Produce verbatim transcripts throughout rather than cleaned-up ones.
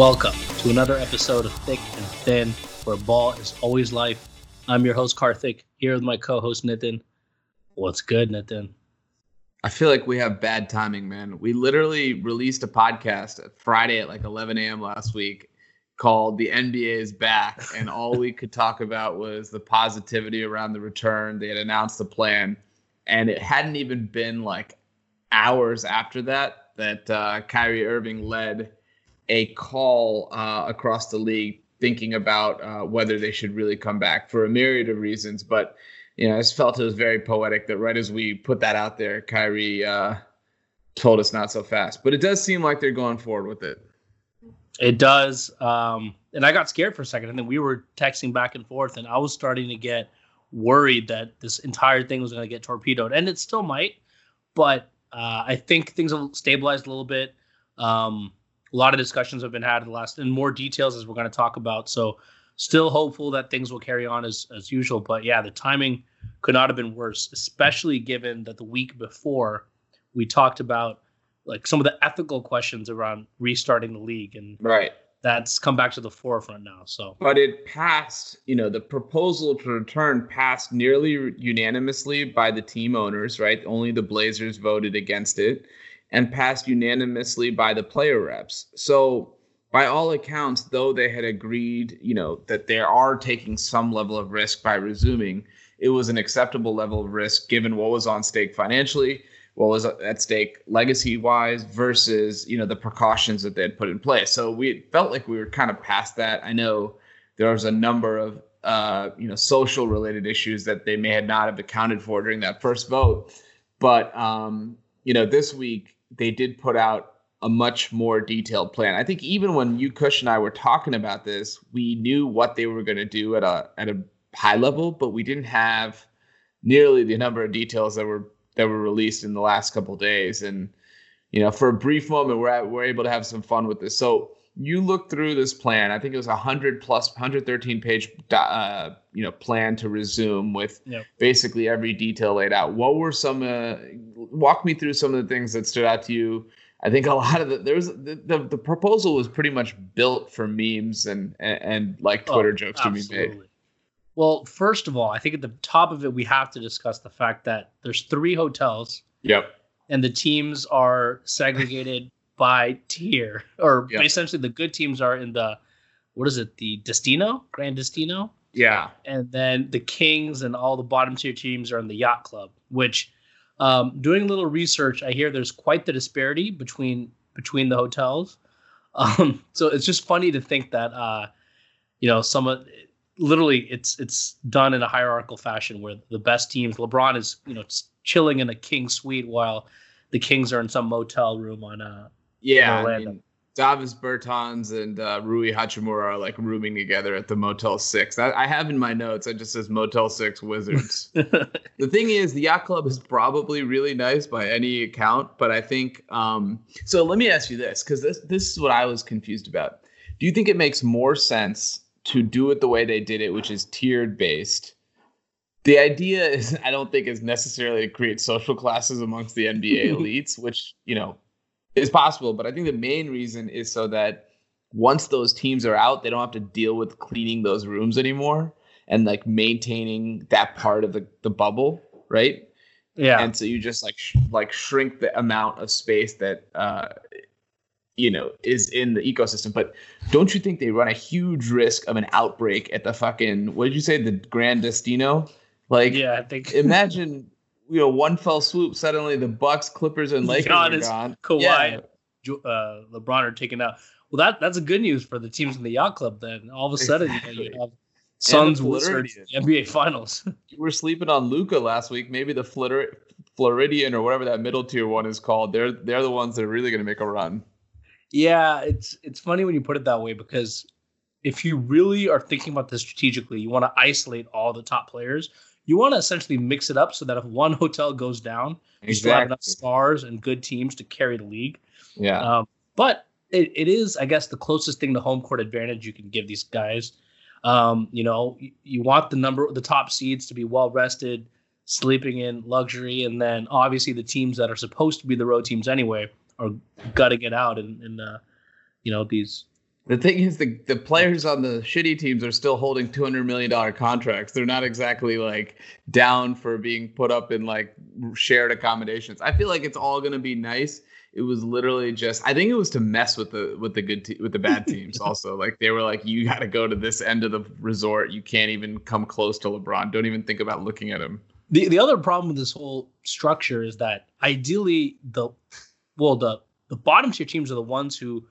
Welcome to another episode of Thick and Thin, where ball is always life. I'm your host, Karthik, here with my co-host, Nitin. What's good, Nitin? I feel like we have bad timing, man. We literally released a podcast Friday at like eleven a.m. last week called The N B A is Back, and all we could talk about was the positivity around the return. They had announced the plan, and it hadn't even been like hours after that that uh, Kyrie Irving led a call uh, across the league thinking about uh, whether they should really come back for a myriad of reasons. But, you know, I just felt it was very poetic that right as we put that out there, Kyrie uh, told us not so fast. But it does seem like they're going forward with it. It does. Um, and I got scared for a second. And then we were texting back and forth, and I was starting to get worried that this entire thing was going to get torpedoed. And it still might. But uh, I think things have stabilized a little bit. Um A lot of discussions have been had in the last, and more details as we're going to talk about. So still hopeful that things will carry on as, as usual. But yeah, the timing could not have been worse, especially given that the week before we talked about like some of the ethical questions around restarting the league. And right. That's come back to the forefront now. So, but it passed, you know, the proposal to return passed nearly unanimously by the team owners, right? Only the Blazers voted against it, and passed unanimously by the player reps. So by all accounts, though they had agreed, you know, that they are taking some level of risk by resuming, it was an acceptable level of risk given what was on stake financially, what was at stake legacy-wise versus, you know, the precautions that they had put in place. So we felt like we were kind of past that. I know there was a number of, uh, you know, social-related issues that they may not have accounted for during that first vote. But, um, you know, this week, they did put out a much more detailed plan. I think even when you, Kush, and I were talking about this, we knew what they were going to do at a at a high level, but we didn't have nearly the number of details that were that were released in the last couple of days. And, you know, for a brief moment, we're, at, we're able to have some fun with this. So you look through this plan. I think it was a one hundred plus, one hundred thirteen page, uh, you know, plan to resume with yep. basically every detail laid out. What were some? Uh, walk me through some of the things that stood out to you. I think a lot of the there was the the, the proposal was pretty much built for memes and and, and like Twitter oh, jokes absolutely. to be made. Well, first of all, I think at the top of it we have to discuss the fact that there's three hotels. Yep. And the teams are segregated by tier, or yeah. essentially the good teams are in the, what is it, the Destino, Grand Destino? Yeah. And then the Kings and all the bottom tier teams are in the Yacht Club, which um, doing a little research, I hear there's quite the disparity between between the hotels. Um, so it's just funny to think that, uh, you know, some of, literally it's it's done in a hierarchical fashion where the best teams, LeBron is, you know, chilling in a King suite while the Kings are in some motel room on a, Yeah, I mean, Davis Bertans and uh, Rui Hachimura are like rooming together at the Motel six. I, I have in my notes, I just says Motel six Wizards. The thing is, the Yacht Club is probably really nice by any account, but I think... Um, so let me ask you this, because this, this is what I was confused about. Do you think it makes more sense to do it the way they did it, which is tiered-based? The idea is, I don't think, is necessarily to create social classes amongst the N B A elites, which, you know... It's possible, but I think the main reason is so that once those teams are out, they don't have to deal with cleaning those rooms anymore and like maintaining that part of the, the bubble, right? Yeah. And so you just like sh- like shrink the amount of space that uh, you know is in the ecosystem. But don't you think they run a huge risk of an outbreak at the fucking, what did you say, the Grand Destino? Like, yeah, I think imagine. You know, one fell swoop. Suddenly, the Bucks, Clippers, and Lakers God, are gone. Kawhi, yeah. and, uh, LeBron are taken out. Well, that that's good news for the teams in the Yacht Club. Then all of a sudden, exactly. you, know, you have Suns, Wizards, N B A Finals. You were sleeping on Luka last week. Maybe the Flitter, Floridian or whatever that middle tier one is called. They're they're the ones that are really going to make a run. Yeah, it's it's funny when you put it that way because if you really are thinking about this strategically, you want to isolate all the top players. You want to essentially mix it up so that if one hotel goes down, exactly. you still have enough stars and good teams to carry the league. Yeah. Um, but it, it is, I guess, the closest thing to home court advantage you can give these guys. Um, you know, you, you want the number, the top seeds to be well rested, sleeping in luxury, and then obviously the teams that are supposed to be the road teams anyway are gutting it out in, in uh, you know, these The thing is, the, the players on the shitty teams are still holding two hundred million dollars contracts. They're not exactly like down for being put up in like shared accommodations. I feel like it's all going to be nice. It was literally just, I think it was to mess with the with the good te- with the bad teams also. Like they were like, you got to go to this end of the resort. You can't even come close to LeBron. Don't even think about looking at him. The the other problem with this whole structure is that ideally the well the the bottom tier teams are the ones who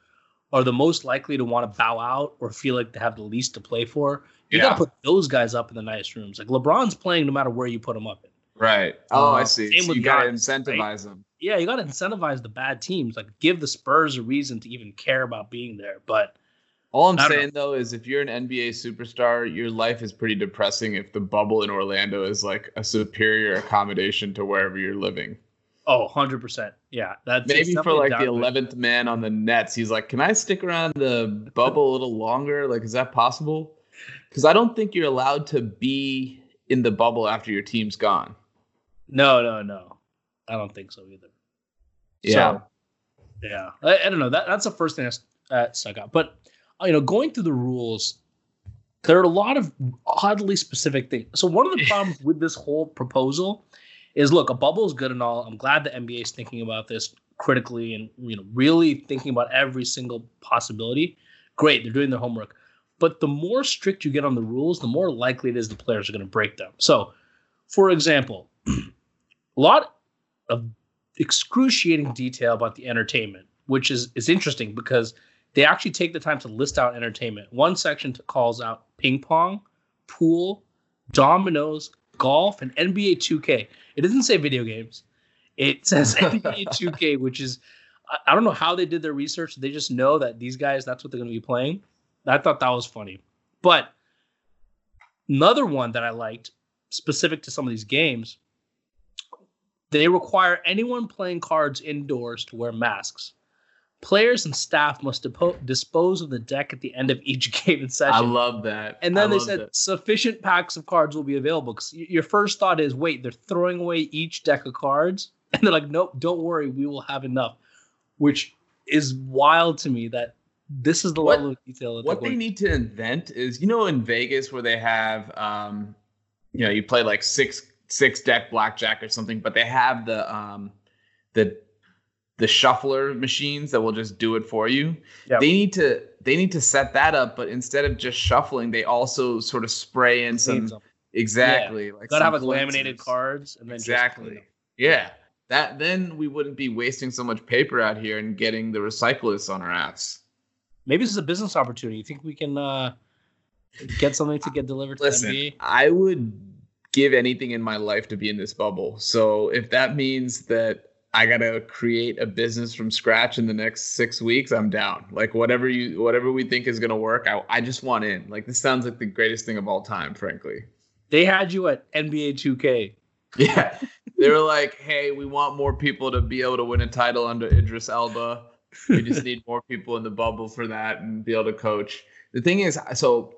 are the most likely to want to bow out or feel like they have the least to play for. You yeah. got to put those guys up in the nice rooms. Like LeBron's playing no matter where you put him up in. Right. Oh, uh, I see. So you got to incentivize right? them. Yeah, you got to incentivize the bad teams. Like give the Spurs a reason to even care about being there. But all I'm saying, know. though, is if you're an N B A superstar, your life is pretty depressing if the bubble in Orlando is like a superior accommodation to wherever you're living. Oh, one hundred percent. Yeah. That's maybe for like the eleventh man on the Nets, he's like, can I stick around the bubble a little longer? Like, is that possible? Because I don't think you're allowed to be in the bubble after your team's gone. No, no, no. I don't think so either. Yeah. So, yeah. I, I don't know. That That's the first thing that stuck out. But, you know, going through the rules, there are a lot of oddly specific things. So one of the problems with this whole proposal is, look, a bubble is good and all. I'm glad the N B A is thinking about this critically and, you know, really thinking about every single possibility. Great, they're doing their homework. But the more strict you get on the rules, the more likely it is the players are going to break them. So, for example, a lot of excruciating detail about the entertainment, which is, is interesting because they actually take the time to list out entertainment. One section calls out ping pong, pool, dominoes, golf, and N B A two K. It doesn't say video games. It says N B A two K, which is, I don't know how they did their research. They just know that these guys, that's what they're going to be playing. I thought that was funny. But another one that I liked, specific to some of these games, they require anyone playing cards indoors to wear masks. Players and staff must depo- dispose of the deck at the end of each game and session. I love that. And then I they said that. Sufficient packs of cards will be available. Because your first thought is, wait, they're throwing away each deck of cards? And they're like, nope, don't worry, we will have enough. Which is wild to me that this is the what, level of detail. That what they need to invent is, you know, in Vegas where they have, um, you know, you play like six six deck blackjack or something, but they have the um, the the shuffler machines that will just do it for you. Yep. They need to they need to set that up, but instead of just shuffling, they also sort of spray in some exactly yeah. like gotta have like laminated cards and then exactly just yeah that then we wouldn't be wasting so much paper out here and getting the recyclists on our apps. Maybe this is a business opportunity. You think we can uh, get something to get delivered to Listen, N B A? I would give anything in my life to be in this bubble. So if that means that I got to create a business from scratch in the next six weeks, I'm down. Like whatever you, whatever we think is going to work, I, I just want in. Like this sounds like the greatest thing of all time, frankly. They had you at N B A two K. Yeah. They were like, hey, we want more people to be able to win a title under Idris Elba. We just need more people in the bubble for that and be able to coach. The thing is, so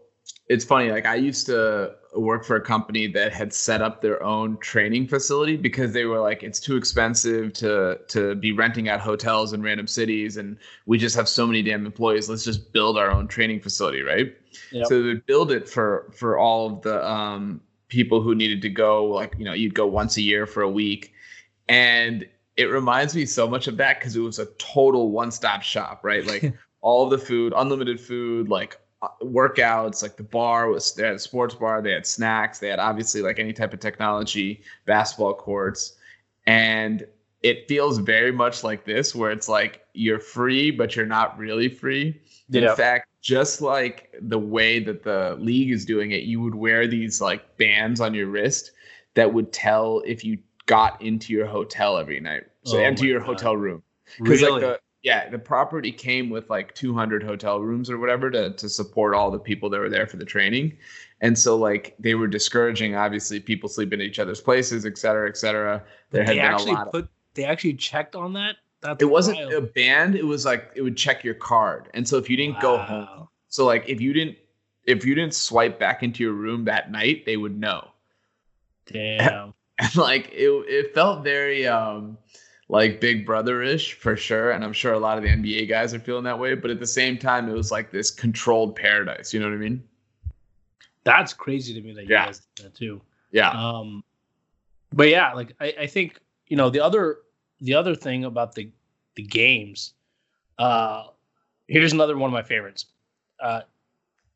it's funny. Like I used to work for a company that had set up their own training facility because they were like, it's too expensive to to be renting out hotels in random cities. And we just have so many damn employees. Let's just build our own training facility. Right. Yep. So they would build it for for all of the um, people who needed to go, like, you know, you'd go once a year for a week. And it reminds me so much of that because it was a total one stop shop. Right. Like all the food, unlimited food, like workouts, like the bar was, they had a sports bar, they had snacks, they had obviously like any type of technology, basketball courts. And it feels very much like this where it's like you're free, but you're not really free. Yeah. In fact, just like the way that the league is doing it, you would wear these like bands on your wrist that would tell if you got into your hotel every night. So oh into your God. hotel room. Really? Like the, Yeah, the property came with like two hundred hotel rooms or whatever to, to support all the people that were there for the training. And so like they were discouraging, obviously, people sleeping in each other's places, et cetera, et cetera. There had they been actually a lot put, of, They actually checked on that? That's it wasn't wild. A band. It was like it would check your card. And so if you didn't wow. go home, so like if you didn't if you didn't swipe back into your room that night, they would know. Damn. And, and like it, it felt very... um like big brother-ish for sure. And I'm sure a lot of the N B A guys are feeling that way. But at the same time, it was like this controlled paradise. You know what I mean? That's crazy to me that you yeah. guys did that too. Yeah. Um, but yeah, like I, I think, you know, the other the other thing about the, the games, uh, here's another one of my favorites. Uh,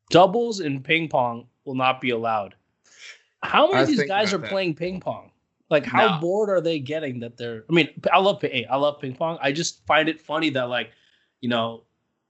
doubles in ping pong will not be allowed. How many of these guys are that. playing ping pong? Like, how no. bored are they getting that they're... I mean, I love, I love ping pong. I just find it funny that, like, you know,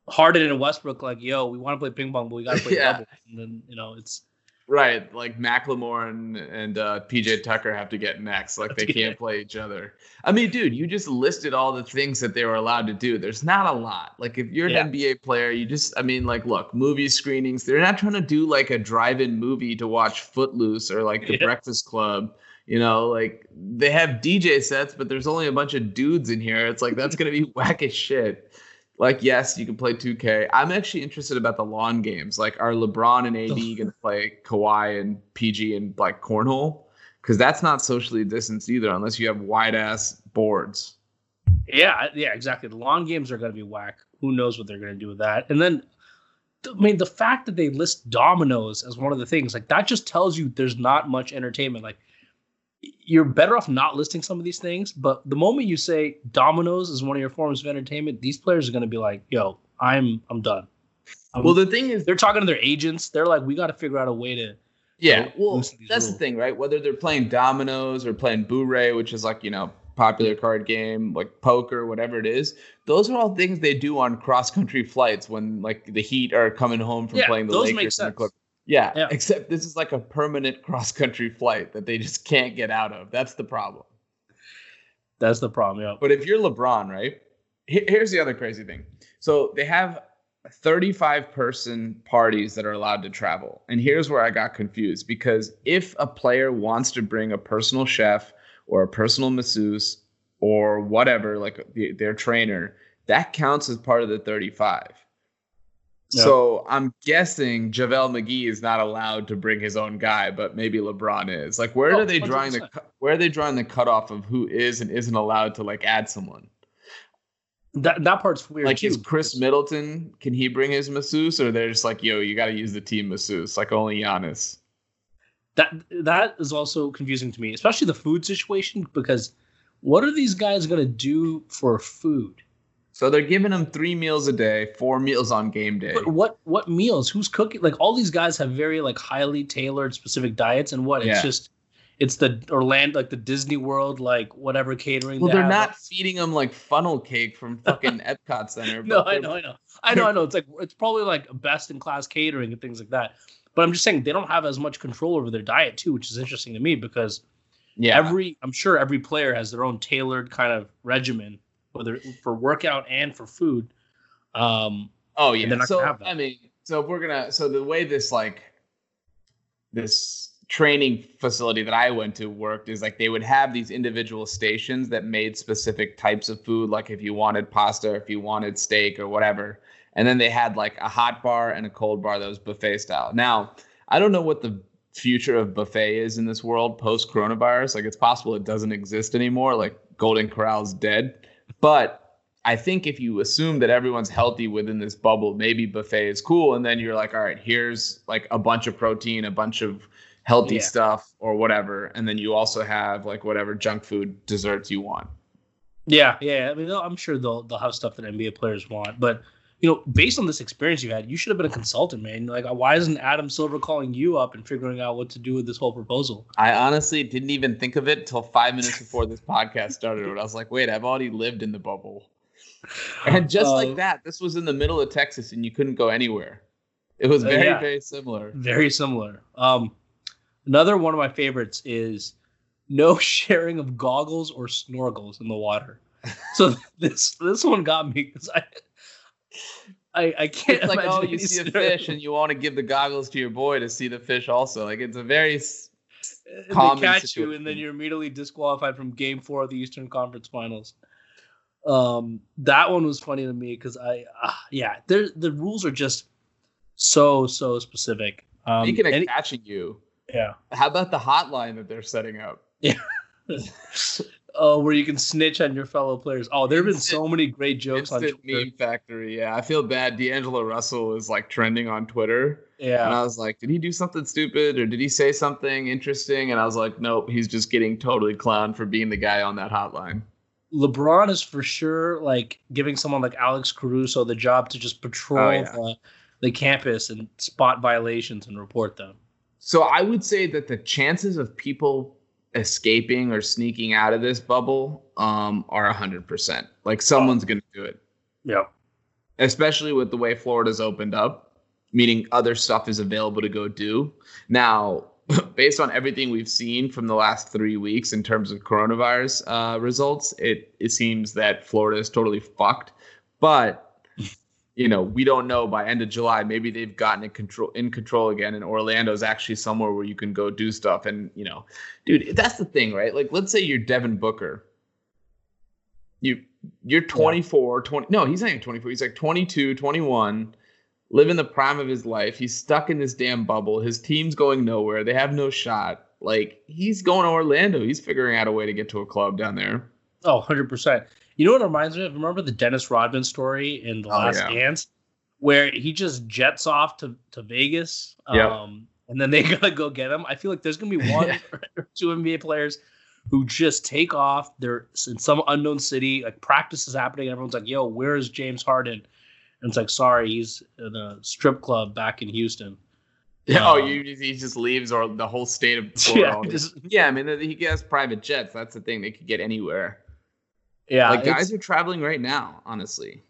Harden and Westbrook, like, yo, we want to play ping pong, but we got to play yeah. doubles. And then, you know, it's... Right. Like, McLemore and, and uh, P J Tucker have to get next. Like, they can't play each other. I mean, dude, you just listed all the things that they were allowed to do. There's not a lot. Like, if you're an yeah. N B A player, you just... I mean, like, look, movie screenings. They're not trying to do, like, a drive-in movie to watch Footloose or, like, The yeah. Breakfast Club. You know, like, they have D J sets, but there's only a bunch of dudes in here. It's like, that's going to be whack as shit. Like, yes, you can play two K. I'm actually interested about the lawn games. Like, are LeBron and A D going to play Kawhi and P G and, like, cornhole? Because that's not socially distanced either, unless you have wide-ass boards. Yeah, yeah, exactly. The lawn games are going to be whack. Who knows what they're going to do with that. And then, I mean, the fact that they list dominoes as one of the things, like, that just tells you there's not much entertainment. Like, you're better off not listing some of these things, but the moment you say dominoes is one of your forms of entertainment, these players are going to be like, yo, I'm I'm done. I'm, well, the thing is, they're talking to their agents. They're like, we got to figure out a way to. Yeah, you know, well, that's rules. The thing, right? Whether they're playing dominoes or playing Bure, which is like, you know, popular card game, like poker, whatever it is. Those are all things they do on cross-country flights when, like, the Heat are coming home from yeah, playing the those Lakers make sense. and the Clippers. Yeah, yeah, except this is like a permanent cross-country flight that they just can't get out of. That's the problem. That's the problem, yeah. But if you're LeBron, right, here's the other crazy thing. So they have thirty-five person parties that are allowed to travel. And here's where I got confused, because if a player wants to bring a personal chef or a personal masseuse or whatever, like their trainer, that counts as part of the thirty-five. No. So I'm guessing JaVale McGee is not allowed to bring his own guy, but maybe LeBron is. Like, where oh, are they one hundred percent drawing the where are they drawing the cutoff of who is and isn't allowed to, like, add someone? That that part's weird. Like, too. Is Chris Middleton, can he bring his masseuse, or they're just like, yo, you got to use the team masseuse, like only Giannis? That that is also confusing to me, especially the food situation, because what are these guys gonna do for food? So they're giving them three meals a day, four meals on game day. But what what meals? Who's cooking? Like, all these guys have very, like, highly tailored specific diets, and what? It's yeah. just it's the Orlando, like the Disney World, like whatever catering. Well, they they're have. not feeding them like funnel cake from fucking Epcot Center. But no, I know, I know, I know, I know. It's like it's probably like best in class catering and things like that. But I'm just saying they don't have as much control over their diet too, which is interesting to me because yeah, every I'm sure every player has their own tailored kind of regimen. Whether for workout and for food. Um, oh, yeah. Not so, have that. I mean, so if we're going to, so the way this, like, this training facility that I went to worked is like, they would have these individual stations that made specific types of food. Like, if you wanted pasta, if you wanted steak or whatever. And then they had like a hot bar and a cold bar that was buffet style. Now, I don't know what the future of buffet is in this world post coronavirus. Like, it's possible it doesn't exist anymore. Like, Golden Corral's dead. But I think if you assume that everyone's healthy within this bubble, maybe buffet is cool. And then you're like, all right, here's like a bunch of protein, a bunch of healthy yeah. stuff or whatever. And then you also have like whatever junk food desserts you want. Yeah. Yeah. I mean, I'm sure they'll, they'll have stuff that N B A players want. But, you know, based on this experience you had, you should have been a consultant, man. Like, why isn't Adam Silver calling you up and figuring out what to do with this whole proposal? I honestly didn't even think of it until five minutes before this podcast started. I was like, wait, I've already lived in the bubble. And just uh, like that, this was in the middle of Texas and you couldn't go anywhere. It was very, uh, yeah. very similar. Very similar. Um, another one of my favorites is no sharing of goggles or snorkels in the water. So this this one got me because I... I, I can't it's like, oh, you see a fish and you want to give the goggles to your boy to see the fish also. Like, it's a very s- common they catch situation. You, and then you're immediately disqualified from game four of the Eastern Conference Finals. Um, that one was funny to me because I, uh, yeah, the rules are just so, so specific. Um, Speaking of any, catching you, yeah. how about the hotline that they're setting up? Yeah. uh, where you can snitch on your fellow players. Oh, there have been so many great jokes on Twitter. Meme factory. Yeah, I feel bad. D'Angelo Russell was like trending on Twitter. Yeah. And I was like, did he do something stupid or did he say something interesting? And I was like, nope, he's just getting totally clowned for being the guy on that hotline. LeBron is for sure like giving someone like Alex Caruso the job to just patrol oh, yeah. the, the campus and spot violations and report them. So I would say that the chances of people escaping or sneaking out of this bubble um, are one hundred percent. Like someone's oh. going to do it. Yeah. Especially with the way Florida's opened up, meaning other stuff is available to go do. Now, based on everything we've seen from the last three weeks in terms of coronavirus uh, results, it, it seems that Florida is totally fucked. But, you know, we don't know. By end of July, maybe they've gotten it control in control again. And Orlando's actually somewhere where you can go do stuff. And, you know, dude, that's the thing, right? Like, let's say you're Devin Booker. You, you're twenty-four, yeah. twenty. No, he's not even twenty-four. He's like twenty-two, twenty-one, living the prime of his life. He's stuck in this damn bubble. His team's going nowhere. They have no shot. Like, he's going to Orlando. He's figuring out a way to get to a club down there. Oh, one hundred percent. You know what it reminds me of? Remember the Dennis Rodman story in The Last oh, yeah. Dance where he just jets off to, to Vegas um, yep. and then they got to go get him? I feel like there's going to be one yeah. or two N B A players who just take off. They're in some unknown city. Like practice is happening. And everyone's like, yo, where is James Harden? And it's like, sorry, he's in a strip club back in Houston. Yeah, um, oh, you, he just leaves or the whole state of Florida. Yeah, just, yeah, I mean, he has private jets. That's the thing. They could get anywhere. Yeah, like guys are traveling right now, honestly.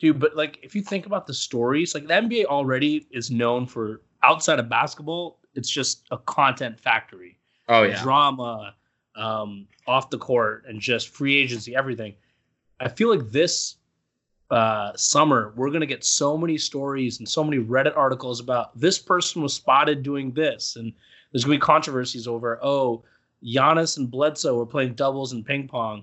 Dude, but like if you think about the stories, like the N B A already is known for outside of basketball, it's just a content factory. Oh yeah, drama, um, off the court, and just free agency, everything. I feel like this uh, summer we're gonna get so many stories and so many Reddit articles about this person was spotted doing this, and there's gonna be controversies over oh, Giannis and Bledsoe were playing doubles and ping pong.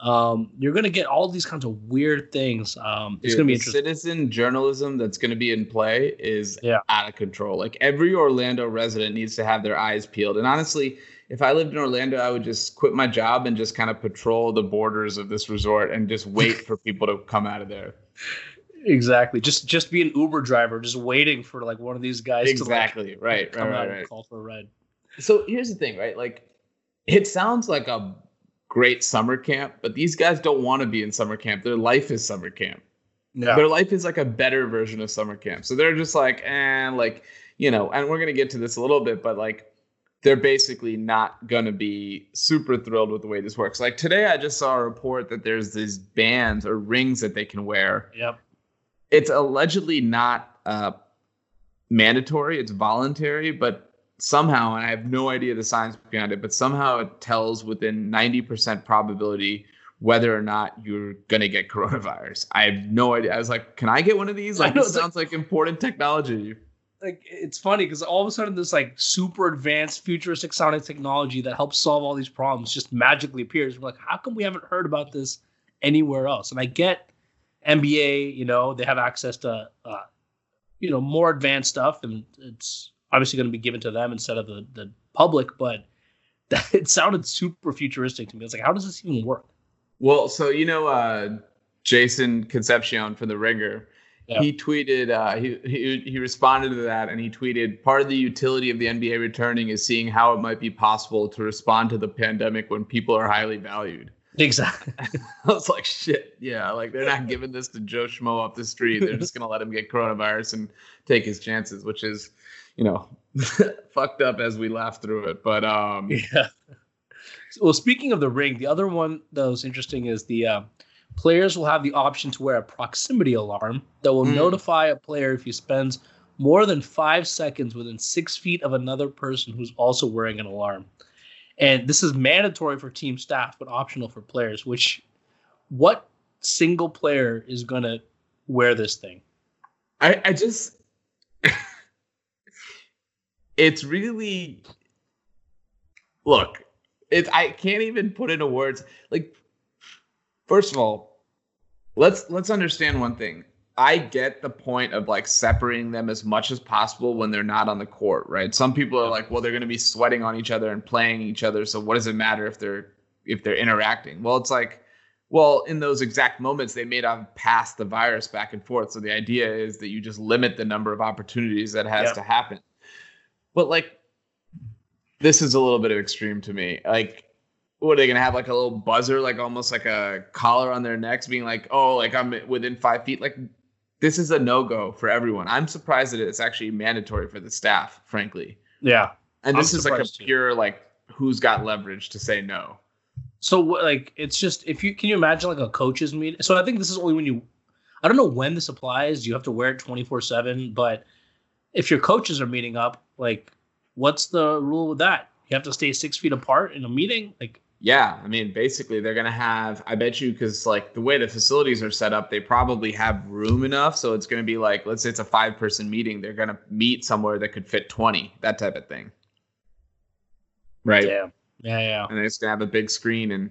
Um, you're going to get all these kinds of weird things. Um, Dude, it's going to be interesting. Citizen journalism that's going to be in play is yeah. out of control. Like every Orlando resident needs to have their eyes peeled. And honestly, if I lived in Orlando, I would just quit my job and just kind of patrol the borders of this resort and just wait for people to come out of there. Exactly. Just just be an Uber driver, just waiting for like one of these guys exactly. to like, right, come right, out right. and call for a ride. So here's the thing, right? Like it sounds like a great summer camp, but these guys don't want to be in summer camp. Their life is summer camp. Yeah. Their life is like a better version of summer camp. So they're just like, and eh, like, you know, and we're going to get to this a little bit, but like, they're basically not going to be super thrilled with the way this works. Like today, I just saw a report that there's these bands or rings that they can wear. Yep. It's allegedly not uh, mandatory. It's voluntary, but somehow, and I have no idea the science behind it, but somehow it tells within ninety percent probability whether or not you're going to get coronavirus. I have no idea. I was like, can I get one of these? Like, it sounds like, like important technology. Like, it's funny because all of a sudden this like super advanced futuristic sounding technology that helps solve all these problems just magically appears. We're like, how come we haven't heard about this anywhere else? And I get N B A, you know, they have access to, uh, you know, more advanced stuff, and it's obviously going to be given to them instead of the, the public, but that, it sounded super futuristic to me. It's like, how does this even work? Well, so, you know, uh, Jason Concepcion from The Ringer, yeah. he tweeted, uh, he, he he responded to that, and he tweeted, part of the utility of the N B A returning is seeing how it might be possible to respond to the pandemic when people are highly valued. Exactly. I was like, shit, yeah, like they're not giving this to Joe Schmo off the street. They're just going to let him get coronavirus and take his chances, which is, you know, fucked up as we laugh through it. But um yeah. Well, speaking of the ring, the other one that was interesting is the uh, players will have the option to wear a proximity alarm that will mm. notify a player if he spends more than five seconds within six feet of another person who's also wearing an alarm. And this is mandatory for team staff, but optional for players. Which, what single player is going to wear this thing? I, I just... It's really, look, it's, I can't even put into words. Like, first of all, let's let's understand one thing. I get the point of like separating them as much as possible when they're not on the court, right? Some people are like, well, they're going to be sweating on each other and playing each other, so what does it matter if they're if they're interacting. Well, it's like, well, in those exact moments, they may not have passed the virus back and forth. So the idea is that you just limit the number of opportunities that has yep. to happen. But like, this is a little bit of extreme to me. Like, what are they going to have, like a little buzzer, like almost like a collar on their necks being like, oh, like I'm within five feet. Like, this is a no-go for everyone. I'm surprised that it's actually mandatory for the staff, frankly. Yeah. And this I'm is like a pure, too. like who's got leverage to say no. So like, it's just, if you, can you imagine like a coach's meeting? So I think this is only when you, I don't know when this applies. You have to wear it twenty-four seven, but if your coaches are meeting up, like what's the rule with that? You have to stay six feet apart in a meeting? Like, yeah, I mean, basically they're going to have, I bet you, because like the way the facilities are set up, they probably have room enough. So it's going to be like, let's say it's a five person meeting. They're going to meet somewhere that could fit twenty, that type of thing. Right. Yeah. Yeah. Yeah. And it's going to have a big screen. And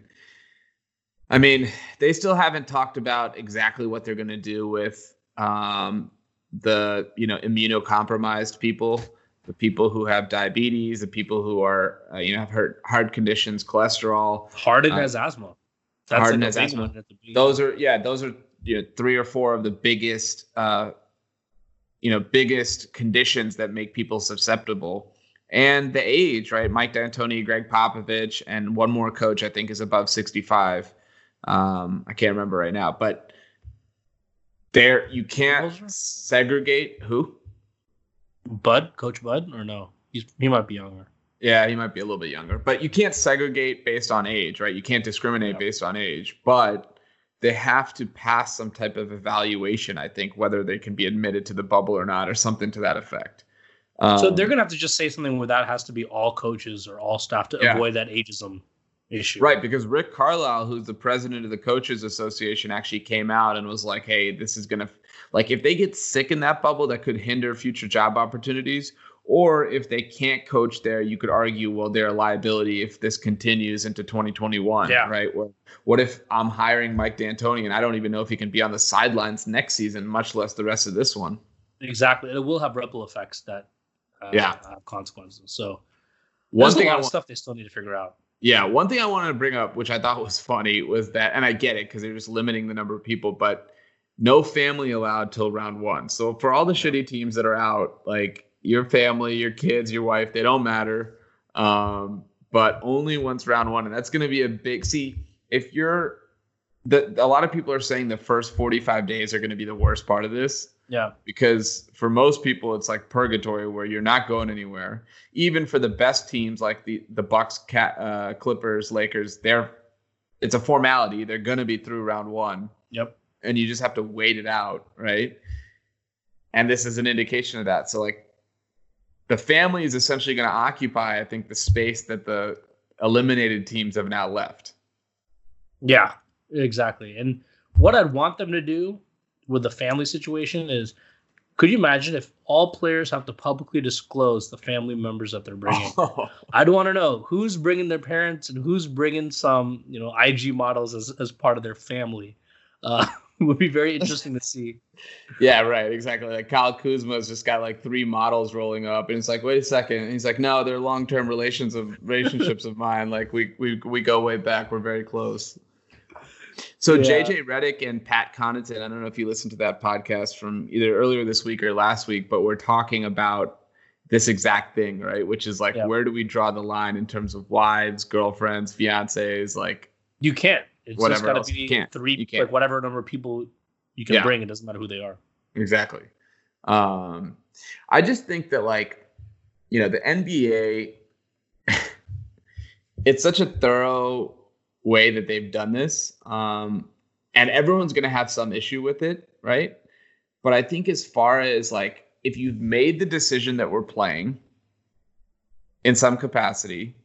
I mean, they still haven't talked about exactly what they're going to do with um, the, you know, immunocompromised people. The people who have diabetes, the people who are, uh, you know, have heart, heart conditions, cholesterol. Harden uh, has asthma. That's Harden like has asthma. One. Those are, yeah, those are, you know, three or four of the biggest, uh, you know, biggest conditions that make people susceptible. And the age, right? Mike D'Antoni, Greg Popovich, and one more coach I think is above sixty-five. Um, I can't remember right now, but there you can't segregate who. Bud, Coach Bud, or no? He's, he might be younger. Yeah, he might be a little bit younger. But you can't segregate based on age, right? You can't discriminate yeah. based on age. But they have to pass some type of evaluation, I think, whether they can be admitted to the bubble or not, or something to that effect. Um, so they're going to have to just say something where that has to be all coaches or all staff to yeah. avoid that ageism issue. Right, because Rick Carlisle, who's the president of the Coaches Association, actually came out and was like, hey, this is going to – like if they get sick in that bubble, that could hinder future job opportunities. Or if they can't coach there, you could argue, well, they're a liability if this continues into twenty twenty-one, yeah. right? Well, what if I'm hiring Mike D'Antoni and I don't even know if he can be on the sidelines next season, much less the rest of this one? Exactly. It will have ripple effects that uh, yeah. have consequences. So one thing a lot I want- of stuff they still need to figure out. Yeah, one thing I wanted to bring up, which I thought was funny, was that, and I get it because they're just limiting the number of people, but no family allowed till round one. So for all the shitty teams that are out, like your family, your kids, your wife, they don't matter, um, but only once round one. And that's going to be a big, see, if you're, the, a lot of people are saying the first forty-five days are going to be the worst part of this. Yeah, because for most people, it's like purgatory where you're not going anywhere. Even for the best teams like the the Bucks, Cat, uh, Clippers, Lakers, they're it's a formality. They're going to be through round one. Yep. And you just have to wait it out. Right. And this is an indication of that. So like the family is essentially going to occupy, I think, the space that the eliminated teams have now left. Yeah, exactly. And what I'd want them to do with the family situation is, could you imagine if all players have to publicly disclose the family members that they're bringing? Oh. I'd want to know who's bringing their parents and who's bringing some, you know, I G models as, as part of their family. Uh, it would be very interesting to see. Yeah, right. Exactly. Like Kyle Kuzma's just got like three models rolling up and it's like, wait a second. And he's like, no, they're long-term relations of relationships of mine. Like we, we, we go way back. We're very close. So yeah. J J Redick and Pat Connaughton, I don't know if you listened to that podcast from either earlier this week or last week, but we're talking about this exact thing, right? Which is like, yeah. where do we draw the line in terms of wives, girlfriends, fiancés? Like you can't. It's whatever just got to be you can't. three, you can't. Like whatever number of people you can yeah. bring. It doesn't matter who they are. Exactly. Um, I just think that like, you know, the N B A, it's such a thorough way that they've done this, um and everyone's gonna have some issue with it, right? But I think as far as like, if you've made the decision that we're playing in some capacity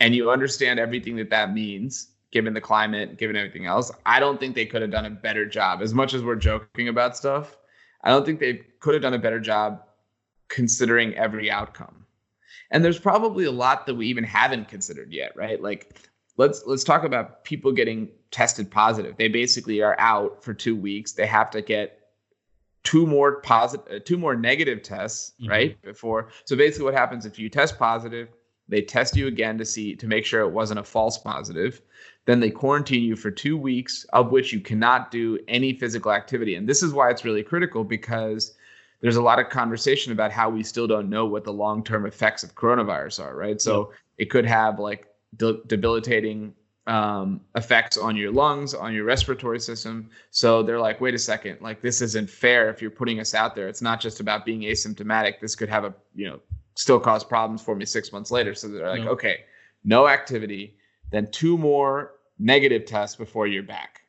and you understand everything that that means, given the climate, given everything else, I don't think they could have done a better job. As much as we're joking about stuff, I don't think they could have done a better job considering every outcome. And there's probably a lot that we even haven't considered yet, right? Like Let's let's talk about people getting tested positive. They basically are out for two weeks. They have to get two more positive, two more negative tests, mm-hmm. right? Before, so basically, what happens if you test positive, They test you again to see to make sure it wasn't a false positive. Then they quarantine you for two weeks, of which you cannot do any physical activity. And this is why it's really critical, because there's a lot of conversation about how we still don't know what the long-term effects of coronavirus are, right? So yeah. It could have like de- debilitating um, effects on your lungs, on your respiratory system. So they're like, wait a second, like this isn't fair if you're putting us out there. It's not just about being asymptomatic. This could have a, you know, still cause problems for me six months later. So they're like, yeah. okay, no activity, then two more negative tests before you're back.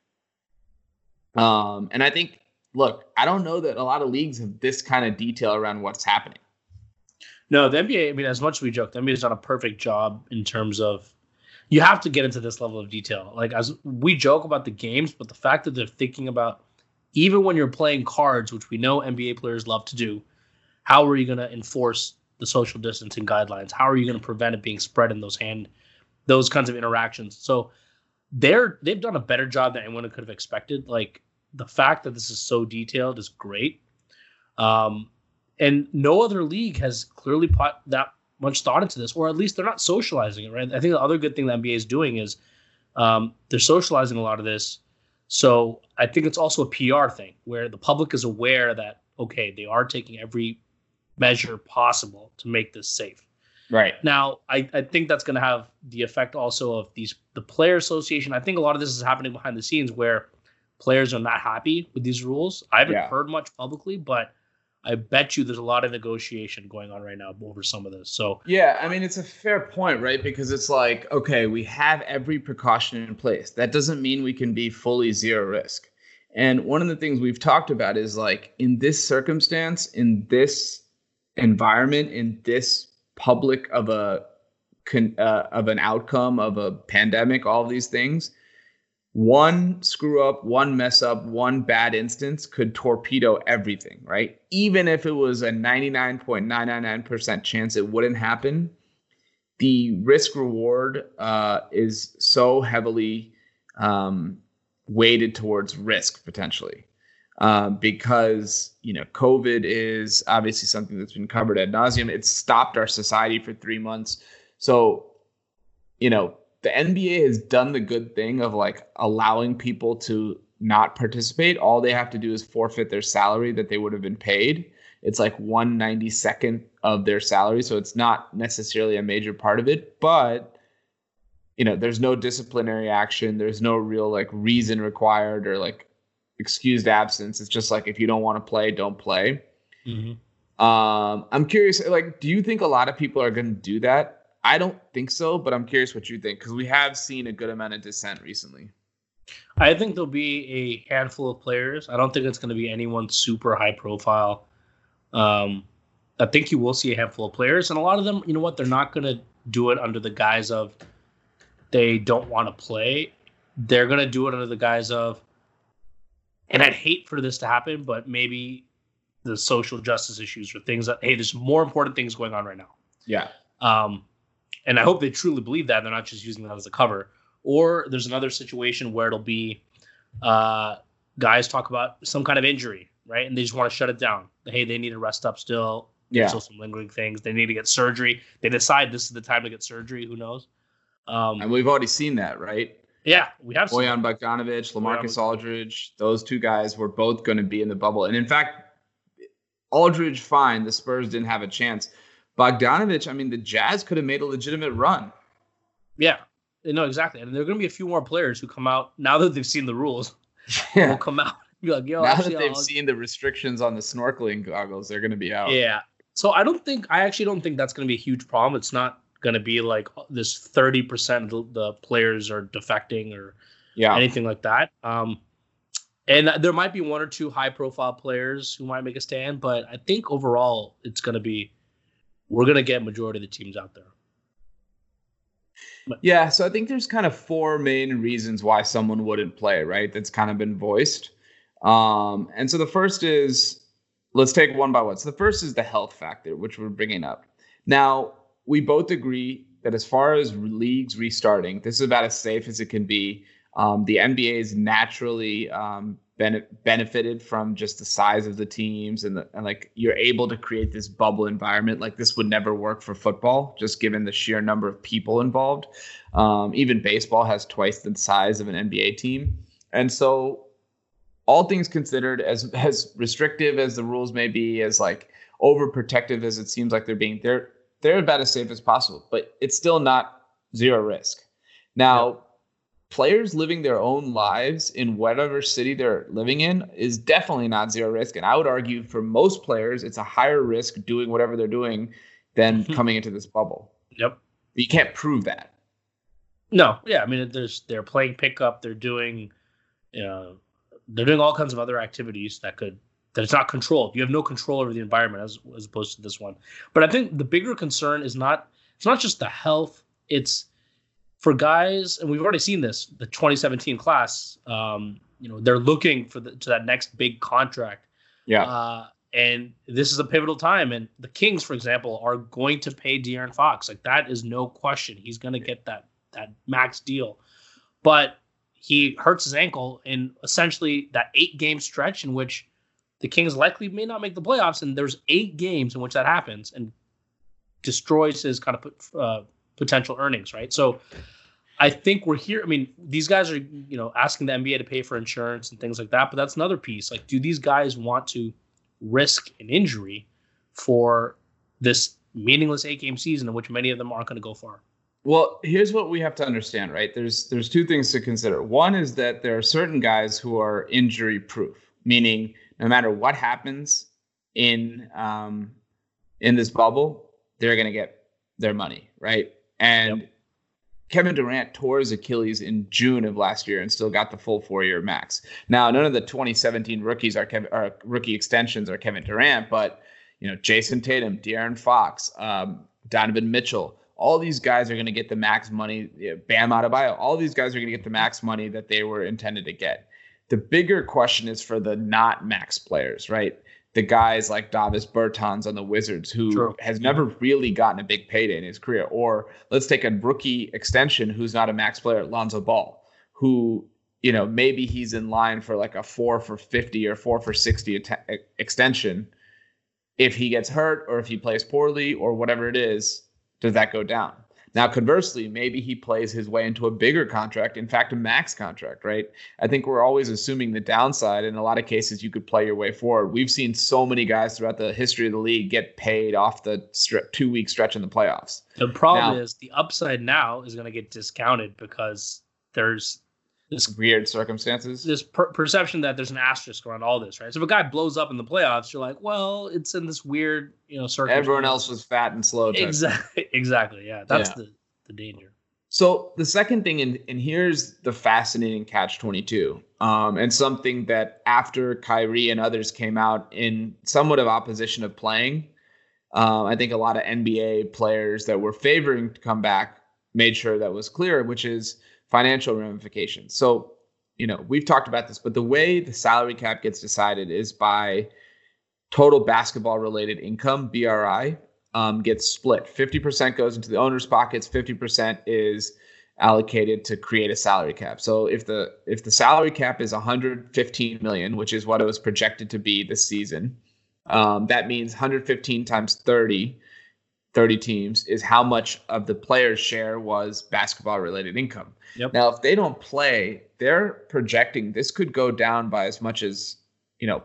Um, and I think, look, I don't know that a lot of leagues have this kind of detail around what's happening. No, the N B A, I mean, as much as we joke, the N B A has done a perfect job in terms of, you have to get into this level of detail. Like, as we joke about the games, but the fact that they're thinking about, even when you're playing cards, which we know N B A players love to do, how are you going to enforce the social distancing guidelines? How are you going to prevent it being spread in those hand, those kinds of interactions? So they're, they've done a better job than anyone could have expected. Like, the fact that this is so detailed is great. Um, and no other league has clearly put that much thought into this, or at least they're not socializing it, right? I think the other good thing the N B A is doing is um, they're socializing a lot of this. So I think it's also a P R thing where the public is aware that, okay, they are taking every measure possible to make this safe. Right. Now, I, I think that's going to have the effect also of these the player association. I think a lot of this is happening behind the scenes where players are not happy with these rules. I haven't yeah. heard much publicly, but I bet you there's a lot of negotiation going on right now over some of this. So yeah, I mean, it's a fair point, right? Because it's like, okay, we have every precaution in place. That doesn't mean we can be fully zero risk. And one of the things we've talked about is like, in this circumstance, in this environment, in this public of a con, uh, of an outcome of a pandemic, all of these things, one screw up, one mess up, one bad instance could torpedo everything, right? Even if it was a ninety-nine point nine nine nine percent chance it wouldn't happen, the risk reward uh, is so heavily um, weighted towards risk potentially. Uh, because, you know, COVID is obviously something that's been covered ad nauseum. It's stopped our society for three months. So, you know, the N B A has done the good thing of like allowing people to not participate. All they have to do is forfeit their salary that they would have been paid. It's like one ninety-second of their salary. So it's not necessarily a major part of it, but you know, there's no disciplinary action. There's no real like reason required or like excused absence. It's just like, if you don't want to play, don't play. Mm-hmm. Um, I'm curious, like, do you think a lot of people are going to do that? I don't think so, but I'm curious what you think, because we have seen a good amount of dissent recently. I think there'll be a handful of players. I don't think it's going to be anyone super high profile. Um, I think you will see a handful of players, and a lot of them, you know what, they're not going to do it under the guise of they don't want to play. They're going to do it under the guise of, and I'd hate for this to happen, but maybe the social justice issues or things that, hey, there's more important things going on right now. Yeah. Um, And I hope they truly believe that. They're not just using that as a cover. Or there's another situation where it'll be uh, guys talk about some kind of injury, right? And they just want to shut it down. Hey, they need to rest up still. Yeah. There's still some lingering things. They need to get surgery. They decide this is the time to get surgery. Who knows? Um, and we've already seen that, right? Yeah, we have seen Bogdan Bogdanovic, LaMarcus Aldridge, those two guys were both going to be in the bubble. And in fact, Aldridge, fine, the Spurs didn't have a chance. Bogdanovic, I mean, the Jazz could have made a legitimate run. Yeah, no, exactly. And there are going to be a few more players who come out, now that they've seen the rules, yeah. will come out and be like, yo, now actually, that they've I'll... seen the restrictions on the snorkeling goggles, they're going to be out. Yeah. So I don't think, I actually don't think that's going to be a huge problem. It's not going to be like this thirty percent of the players are defecting or yeah. anything like that. Um, and there might be one or two high-profile players who might make a stand, but I think overall it's going to be, we're going to get majority of the teams out there. But. Yeah, so I think there's kind of four main reasons why someone wouldn't play, right? That's kind of been voiced. Um, and so the first is, let's take one by one. So the first is the health factor, which we're bringing up. Now, we both agree that as far as leagues restarting, this is about as safe as it can be. Um, the N B A is naturally um, bene- benefited from just the size of the teams and the, and like you're able to create this bubble environment. Like this would never work for football, just given the sheer number of people involved. Um, even baseball has twice the size of an N B A team. And so all things considered, as as restrictive as the rules may be, as like overprotective as it seems like they're being, they're they're about as safe as possible, but it's still not zero risk. Now, yeah. Players living their own lives in whatever city they're living in is definitely not zero risk. And I would argue for most players, it's a higher risk doing whatever they're doing than mm-hmm. coming into this bubble. Yep. You can't prove that. No. Yeah. I mean, there's they're playing pickup. They're doing, you know, they're doing all kinds of other activities that could, that it's not controlled. You have no control over the environment as, as opposed to this one. But I think the bigger concern is not, it's not just the health. It's for guys, and we've already seen this, the twenty seventeen class, um, you know, they're looking for the, to that next big contract. Yeah. Uh, and this is a pivotal time. And the Kings, for example, are going to pay De'Aaron Fox. Like that is no question. He's going to get that, that max deal, but he hurts his ankle in essentially that eight-game stretch in which the Kings likely may not make the playoffs, and there's eight games in which that happens and destroys his kind of uh, potential earnings, right? So I think we're here. I mean, these guys are, you know, asking the N B A to pay for insurance and things like that, but that's another piece. Like, do these guys want to risk an injury for this meaningless eight-game season in which many of them aren't going to go far? Well, here's what we have to understand, right? There's there's two things to consider. One is that there are certain guys who are injury-proof, meaning no matter what happens in um, in this bubble, they're going to get their money, right? And yep. Kevin Durant tore his Achilles in June of last year and still got the full four-year max. Now, none of the twenty seventeen rookies are Kevin, or rookie extensions are Kevin Durant, but you know Jason Tatum, De'Aaron Fox, um, Donovan Mitchell. All these guys are going to get the max money. Bam Adebayo. All these guys are going to get the max money that they were intended to get. The bigger question is for the not max players, right? The guys like Davis Bertans on the Wizards, who True. has never really gotten a big payday in his career. Or let's take a rookie extension who's not a max player, Lonzo Ball, who, you know, maybe he's in line for like a four for fifty or four for sixty att- extension. If he gets hurt or if he plays poorly or whatever it is, does that go down? Now, conversely, maybe he plays his way into a bigger contract, in fact, a max contract, right? I think we're always assuming the downside. In a lot of cases, you could play your way forward. We've seen so many guys throughout the history of the league get paid off the strip, two-week stretch in the playoffs. The problem now, is the upside now is going to get discounted because there's this weird circumstances, this per- perception that there's an asterisk around all this, right? So if a guy blows up in the playoffs, you're like, well, it's in this weird, you know, circumstance. Everyone else was fat and slow. Exactly. Exactly. Yeah. That's yeah. The, the danger. So the second thing, and, and here's the fascinating catch twenty-two, um, and something that after Kyrie and others came out in somewhat of opposition of playing, um, I think a lot of N B A players that were favoring to come back made sure that was clear, which is financial ramifications. So, you know, we've talked about this, but the way the salary cap gets decided is by total basketball related income, B R I, um, gets split. fifty percent goes into the owner's pockets. fifty percent is allocated to create a salary cap. So if the, if the salary cap is one hundred fifteen million, which is what it was projected to be this season, um, that means one hundred fifteen times thirty, thirty teams is how much of the player's share was basketball related income. Yep. Now, if they don't play, they're projecting this could go down by as much as, you know,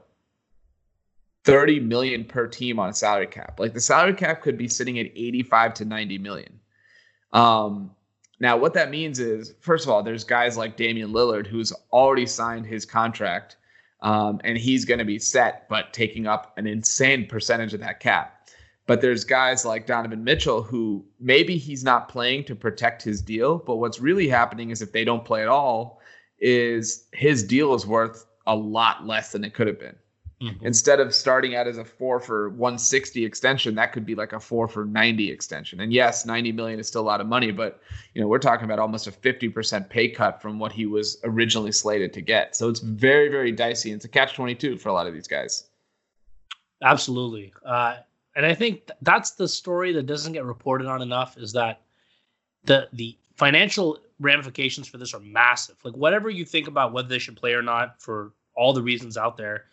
thirty million per team on a salary cap. Like the salary cap could be sitting at eighty-five to ninety million. Um, now, what that means is, first of all, there's guys like Damian Lillard, who's already signed his contract, um, and he's going to be set, but taking up an insane percentage of that cap. But there's guys like Donovan Mitchell who maybe he's not playing to protect his deal. But what's really happening is if they don't play at all, is his deal is worth a lot less than it could have been. Mm-hmm. Instead of starting out as a four for one hundred sixty extension, that could be like a four for ninety extension. And yes, ninety million is still a lot of money. But, you know, we're talking about almost a fifty percent pay cut from what he was originally slated to get. So it's very, very dicey. It's a catch twenty-two for a lot of these guys. Absolutely. Uh And I think th- that's the story that doesn't get reported on enough, is that the the financial ramifications for this are massive. Like whatever you think about whether they should play or not for all the reasons out there,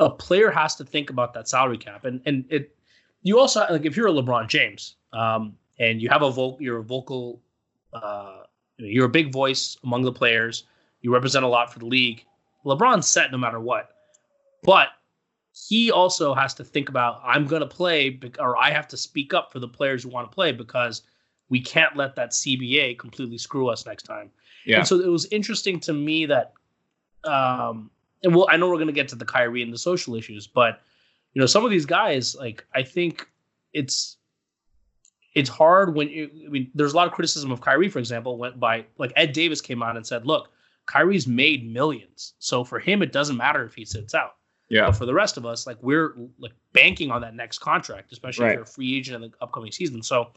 a player has to think about that salary cap. And and it you also, like, if you're a LeBron James um, and you have a vocal, you're a vocal, uh, you're a big voice among the players, you represent a lot for the league. LeBron's set no matter what, but he also has to think about, I'm going to play, or I have to speak up for the players who want to play, because we can't let that C B A completely screw us next time. Yeah. And so it was interesting to me that, um, and well, I know we're going to get to the Kyrie and the social issues, but you know, some of these guys, like, I think it's, it's hard when you, I mean, there's a lot of criticism of Kyrie, for example, went by like Ed Davis came on and said, look, Kyrie's made millions. So for him, it doesn't matter if he sits out. Yeah. But for the rest of us, like, we're like banking on that next contract, especially right. if you're a free agent in the upcoming season. So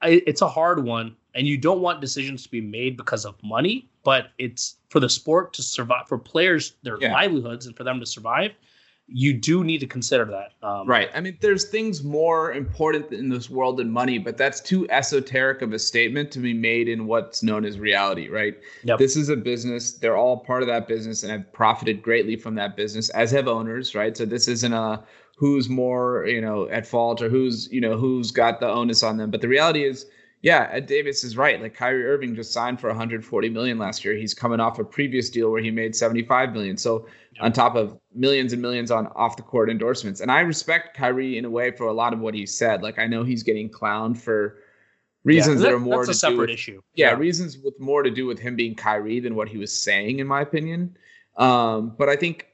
I, it's a hard one, and you don't want decisions to be made because of money, but it's for the sport to survive, for players, their yeah. livelihoods, and for them to survive, you do need to consider that. Um, right. I mean, there's things more important in this world than money, but that's too esoteric of a statement to be made in what's known as reality, right? Yep. This is a business. They're all part of that business and have profited greatly from that business, as have owners, right? So this isn't a who's more, you know, at fault or who's, you know, who's got the onus on them. But the reality is, yeah, Ed Davis is right. Like, Kyrie Irving just signed for one hundred forty million dollars last year. He's coming off a previous deal where he made seventy-five million dollars. So yeah. on top of millions and millions on off the court endorsements. And I respect Kyrie in a way for a lot of what he said. Like, I know he's getting clowned for reasons yeah, that, that are more that's to a separate do with, issue. Yeah, yeah, reasons with more to do with him being Kyrie than what he was saying, in my opinion. Um, but I think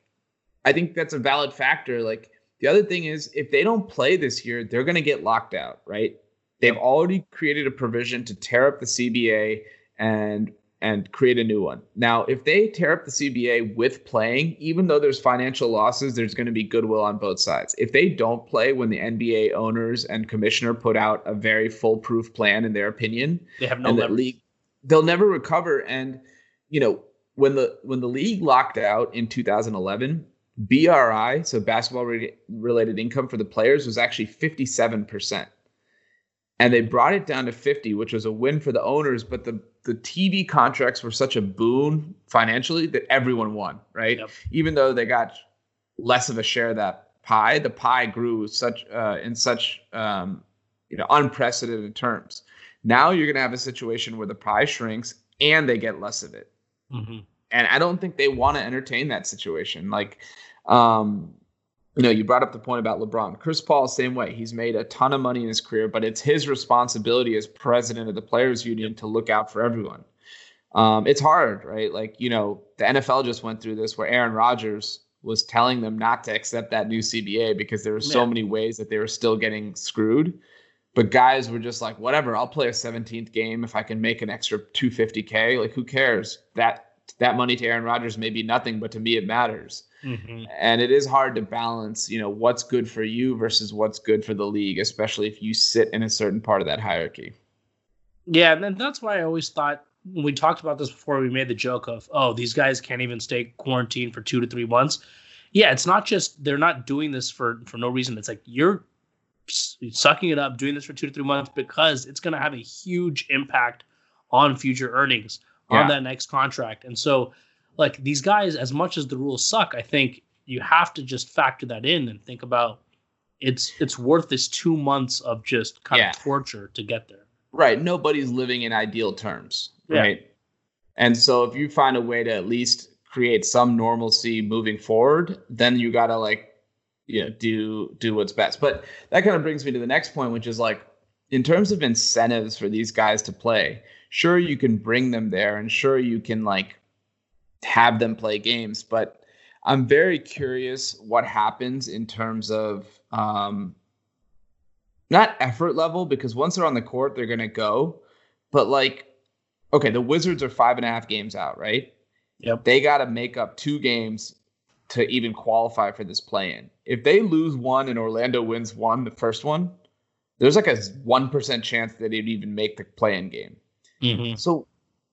I think that's a valid factor. Like, the other thing is, if they don't play this year, they're going to get locked out, right? They've already created a provision to tear up the C B A and and create a new one. Now, if they tear up the C B A with playing, even though there's financial losses, there's going to be goodwill on both sides. If they don't play when the N B A owners and commissioner put out a very foolproof plan, in their opinion, they have no leverage. League, they'll never recover. And, you know, when the when the league locked out in two thousand eleven, B R I, so basketball re- related income for the players, was actually fifty-seven percent. And they brought it down to fifty, which was a win for the owners. But the, the T V contracts were such a boon financially that everyone won, right? Yep. Even though they got less of a share of that pie, the pie grew such uh, in such um, you know unprecedented terms. Now you're going to have a situation where the pie shrinks and they get less of it. Mm-hmm. And I don't think they want to entertain that situation. Like, um, you know, you brought up the point about LeBron. Chris Paul, same way. He's made a ton of money in his career, but it's his responsibility as president of the Players Union to look out for everyone. Um, it's hard, right? Like, you know, the N F L just went through this where Aaron Rodgers was telling them not to accept that new C B A because there were so Man. many ways that they were still getting screwed. But guys were just like, whatever, I'll play a seventeenth game if I can make an extra two hundred fifty thousand. Like, who cares? That that money to Aaron Rodgers may be nothing, but to me it matters. Mm-hmm. And it is hard to balance, you know, what's good for you versus what's good for the league, especially if you sit in a certain part of that hierarchy. Yeah, and that's why I always thought, when we talked about this before, we made the joke of, oh, these guys can't even stay quarantined for two to three months. Yeah, it's not just they're not doing this for, for no reason. It's like you're sucking it up, doing this for two to three months because it's going to have a huge impact on future earnings, yeah. on that next contract. And so – like, these guys, as much as the rules suck, I think you have to just factor that in and think about it's it's worth this two months of just kind yeah. of torture to get there. Right. Nobody's living in ideal terms. Right. Yeah. And so if you find a way to at least create some normalcy moving forward, then you got to, like, you know, do do what's best. But that kind of brings me to the next point, which is, like, in terms of incentives for these guys to play, sure, you can bring them there and sure you can, like, have them play games, but I'm very curious what happens in terms of um, not effort level, because once they're on the court, they're going to go, but, like, okay, the Wizards are five and a half games out, right? Yep. They got to make up two games to even qualify for this play-in. If they lose one and Orlando wins one, the first one, there's like a one percent chance that they'd even make the play-in game. Mm-hmm. So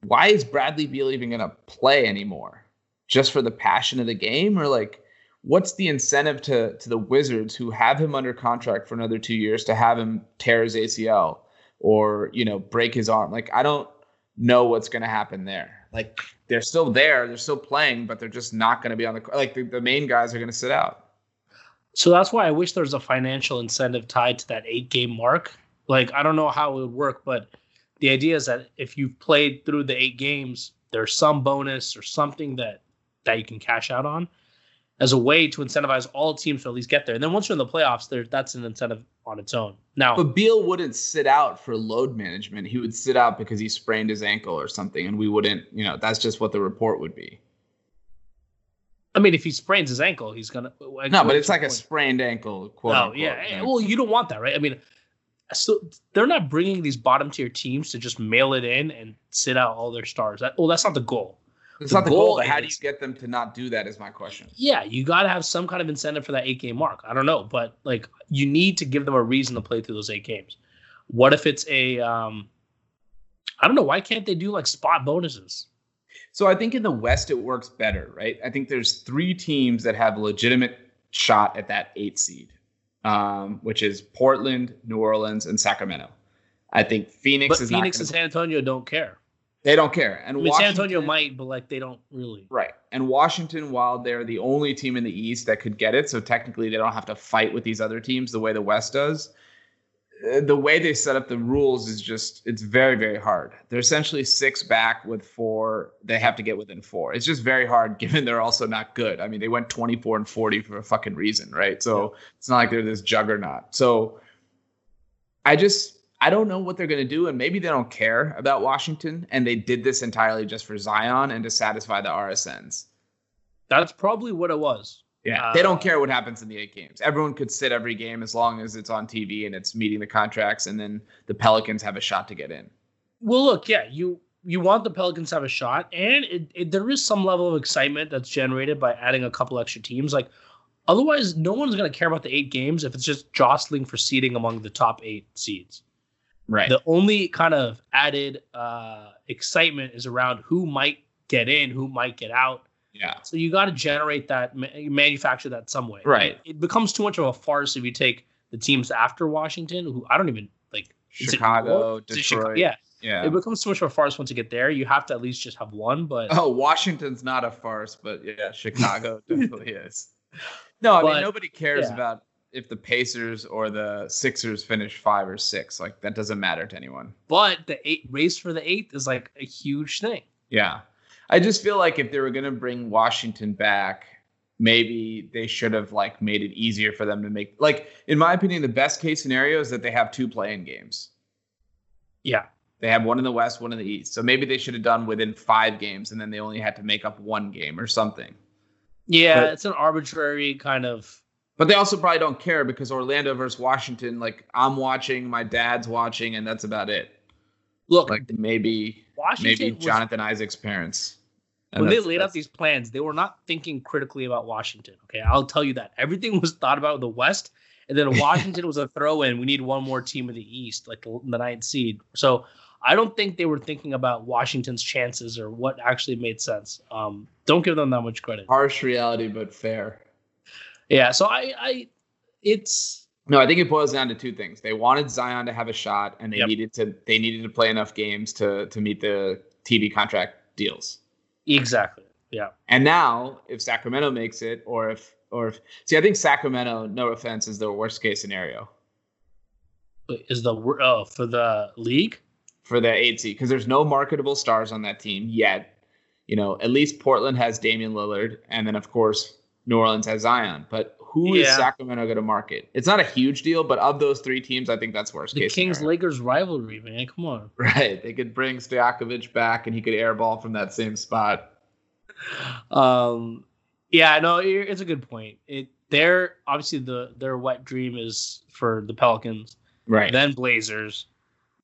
why is Bradley Beal even going to play anymore? Just for the passion of the game? Or, like, what's the incentive to, to the Wizards, who have him under contract for another two years, to have him tear his A C L or, you know, break his arm? Like, I don't know what's going to happen there. Like, they're still there, they're still playing, but they're just not going to be on the court. Like, the, the main guys are going to sit out. So that's why I wish there was a financial incentive tied to that eight-game mark. Like, I don't know how it would work, but the idea is that if you've played through the eight games, there's some bonus or something that, that you can cash out on as a way to incentivize all teams to at least get there. And then once you're in the playoffs, there that's an incentive on its own. Now, but Beal wouldn't sit out for load management. He would sit out because he sprained his ankle or something, and we wouldn't, you know, that's just what the report would be. I mean, if he sprains his ankle, he's going to... No, but it's like a sprained ankle, quote no, unquote. Yeah, well, you don't want that, right? I mean, so they're not bringing these bottom-tier teams to just mail it in and sit out all their stars. That, well, that's not the goal. It's not the goal, but how do you get them to not do that is my question. Yeah, you got to have some kind of incentive for that eight-game mark. I don't know, but like you need to give them a reason to play through those eight games. What if it's a um, – I don't know. Why can't they do like spot bonuses? So I think in the West it works better, right? I think there's three teams that have a legitimate shot at that eight seed, um, which is Portland, New Orleans, and Sacramento. I think Phoenix but is Phoenix not Phoenix and San Antonio don't care. They don't care. And I mean, San Antonio might, but like they don't really. Right. And Washington, while they're the only team in the East that could get it, so technically they don't have to fight with these other teams the way the West does. The way they set up the rules is just, it's very, very hard. They're essentially six back with four. They have to get within four. It's just very hard given they're also not good. I mean, they went twenty-four and forty for a fucking reason, right? So yeah. It's not like they're this juggernaut. So I just... I don't know what they're going to do, and maybe they don't care about Washington, and they did this entirely just for Zion and to satisfy the R S Ns. That's probably what it was. Yeah, uh, they don't care what happens in the eight games. Everyone could sit every game as long as it's on T V and it's meeting the contracts, and then the Pelicans have a shot to get in. Well, look, yeah, you you want the Pelicans to have a shot, and it, it, there is some level of excitement that's generated by adding a couple extra teams. Like, otherwise, no one's going to care about the eight games if it's just jostling for seeding among the top eight seeds. Right. The only kind of added uh, excitement is around who might get in, who might get out. Yeah. So you got to generate that, ma- manufacture that some way. Right. It, it becomes too much of a farce if you take the teams after Washington, who I don't even like. Chicago, Detroit. Chicago? Yeah. Yeah. It becomes too much of a farce once you get there. You have to at least just have one. But oh, Washington's not a farce, but yeah, Chicago definitely is. No, I but, mean nobody cares yeah. about. If the Pacers or the Sixers finish five or six, like that doesn't matter to anyone. But the eight race for the eighth is like a huge thing. Yeah. I just feel like if they were going to bring Washington back, maybe they should have like made it easier for them to make, like, in my opinion, the best case scenario is that they have two play-in games. Yeah. They have one in the West, one in the East. So maybe they should have done within five games and then they only had to make up one game or something. Yeah. But it's an arbitrary kind of, but they also probably don't care because Orlando versus Washington, like I'm watching, my dad's watching, and that's about it. Look, like maybe Washington maybe Jonathan was, Isaac's parents. When they laid out these plans, they were not thinking critically about Washington. Okay, I'll tell you that. Everything was thought about the West, and then Washington was a throw-in. We need one more team in the East, like the, the ninth seed. So I don't think they were thinking about Washington's chances or what actually made sense. Um, don't give them that much credit. Harsh reality, but fair. Yeah, so I, I, it's no. I think it boils down to two things. They wanted Zion to have a shot, and they yep. needed to. They needed to play enough games to to meet the T V contract deals. Exactly. Yeah. And now, if Sacramento makes it, or if or if see, I think Sacramento. No offense, is the worst case scenario. Is the oh for the league for the eight seed because there's no marketable stars on that team yet. You know, at least Portland has Damian Lillard, and then of course. New Orleans has Zion, but who yeah. is Sacramento going to market? It's not a huge deal, but of those three teams, I think that's worst the case. The Kings-Lakers rivalry, man, come on. Right, they could bring Stojakovic back, and he could airball from that same spot. Um, yeah, no, it's a good point. It their obviously the their wet dream is for the Pelicans, right? Then Blazers,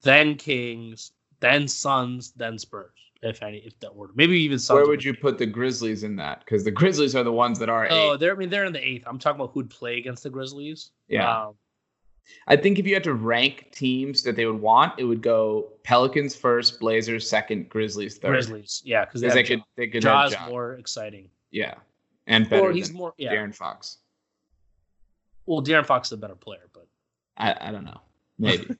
then Kings, then Suns, then Spurs. If any, if that were maybe even some. Where would you put the Grizzlies in that? Because the Grizzlies are the ones that are. Oh, eight. they're I mean they're in the eighth. I'm talking about who'd play against the Grizzlies. Yeah, um, I think if you had to rank teams that they would want, it would go Pelicans first, Blazers second, Grizzlies third. Grizzlies, yeah, because they, they could. They could. Jaw's more exciting. Yeah, and better. Or he's than more. Yeah. De'Aaron Fox. Well, De'Aaron Fox is a better player, but I, I don't know. Maybe.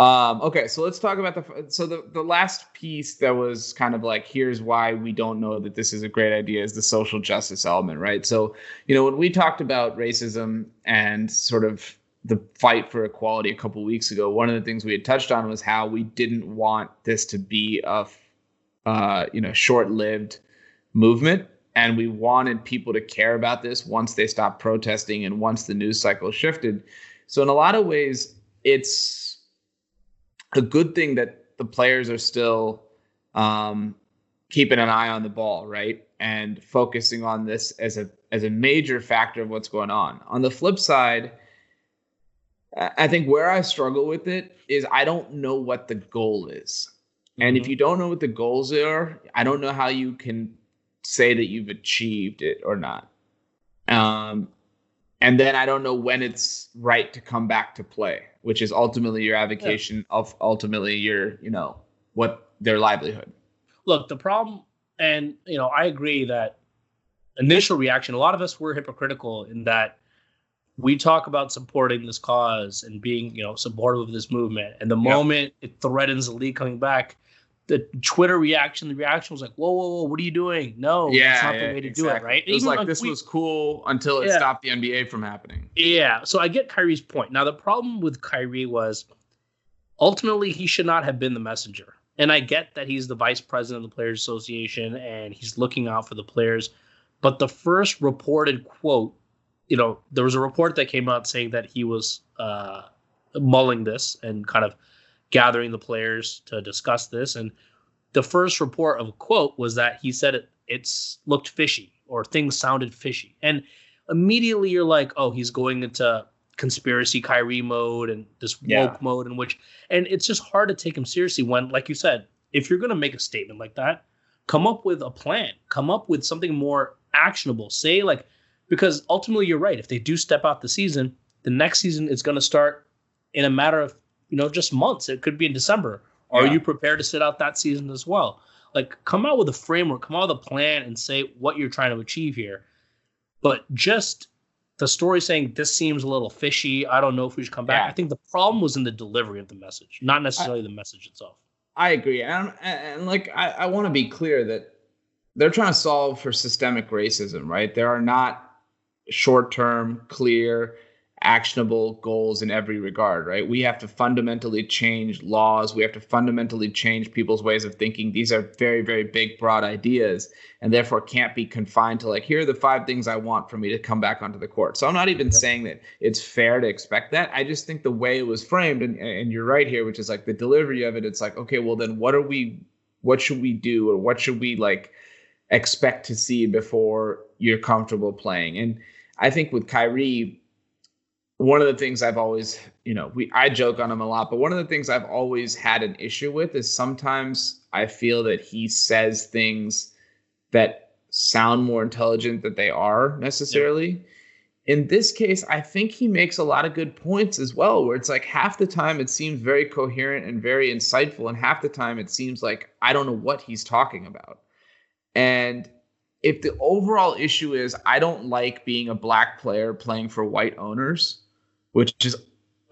Um, okay, so let's talk about the so the, the last piece that was kind of like, here's why we don't know that this is a great idea, is the social justice element, right? So, you know, when we talked about racism and sort of the fight for equality a couple of weeks ago, one of the things we had touched on was how we didn't want this to be a uh, you know, short-lived movement, and we wanted people to care about this once they stopped protesting and once the news cycle shifted. So in a lot of ways, it's a good thing that the players are still um, keeping an eye on the ball, right? And focusing on this as a as a major factor of what's going on. On the flip side, I think where I struggle with it is I don't know what the goal is. Mm-hmm. And if you don't know what the goals are, I don't know how you can say that you've achieved it or not. Um, and then I don't know when it's right to come back to play, which is ultimately your avocation yeah. of ultimately your, you know, what their livelihood. Look, the problem, and, you know, I agree that initial reaction, a lot of us were hypocritical in that we talk about supporting this cause and being, you know, supportive of this movement. And the yeah. moment it threatens the league coming back, the Twitter reaction, the reaction was like, whoa, whoa, whoa, what are you doing? No, it's yeah, not yeah, the way to exactly. do it, right? It was Even like, like this we, was cool until it yeah. stopped the N B A from happening. Yeah, so I get Kyrie's point. Now, the problem with Kyrie was ultimately he should not have been the messenger. And I get that he's the vice president of the Players Association and he's looking out for the players. But the first reported quote, you know, there was a report that came out saying that he was uh, mulling this and kind of gathering the players to discuss this. And the first report of a quote was that he said it it's looked fishy, or things sounded fishy. And immediately you're like, oh, he's going into conspiracy Kyrie mode and this woke yeah. mode in which, and it's just hard to take him seriously when, like you said, if you're going to make a statement like that, come up with a plan, come up with something more actionable. Say like, because ultimately you're right. If they do step out the season, the next season is going to start in a matter of, you know, just months. It could be in December. Are yeah. you prepared to sit out that season as well? Like, come out with a framework, come out with a plan and say what you're trying to achieve here. But just the story saying this seems a little fishy, I don't know if we should come back. Yeah. I think the problem was in the delivery of the message, not necessarily I, the message itself. I agree. And, and like, I, I want to be clear that they're trying to solve for systemic racism, right? There are not short-term, clear, actionable goals in every regard, right? We have to fundamentally change laws. We have to fundamentally change people's ways of thinking. These are very, very big, broad ideas, and therefore can't be confined to like, here are the five things I want for me to come back onto the court. So I'm not even yep. saying that it's fair to expect that. I just think the way it was framed, and, and you're right here, which is like the delivery of it, it's like, okay, well then what are we, what should we do? Or what should we like expect to see before you're comfortable playing? And I think with Kyrie, one of the things I've always, you know, we I joke on him a lot, but one of the things I've always had an issue with is sometimes I feel that he says things that sound more intelligent than they are necessarily. Yeah. In this case, I think he makes a lot of good points as well, where it's like half the time it seems very coherent and very insightful, and half the time it seems like I don't know what he's talking about. And if the overall issue is I don't like being a black player playing for white owners, which is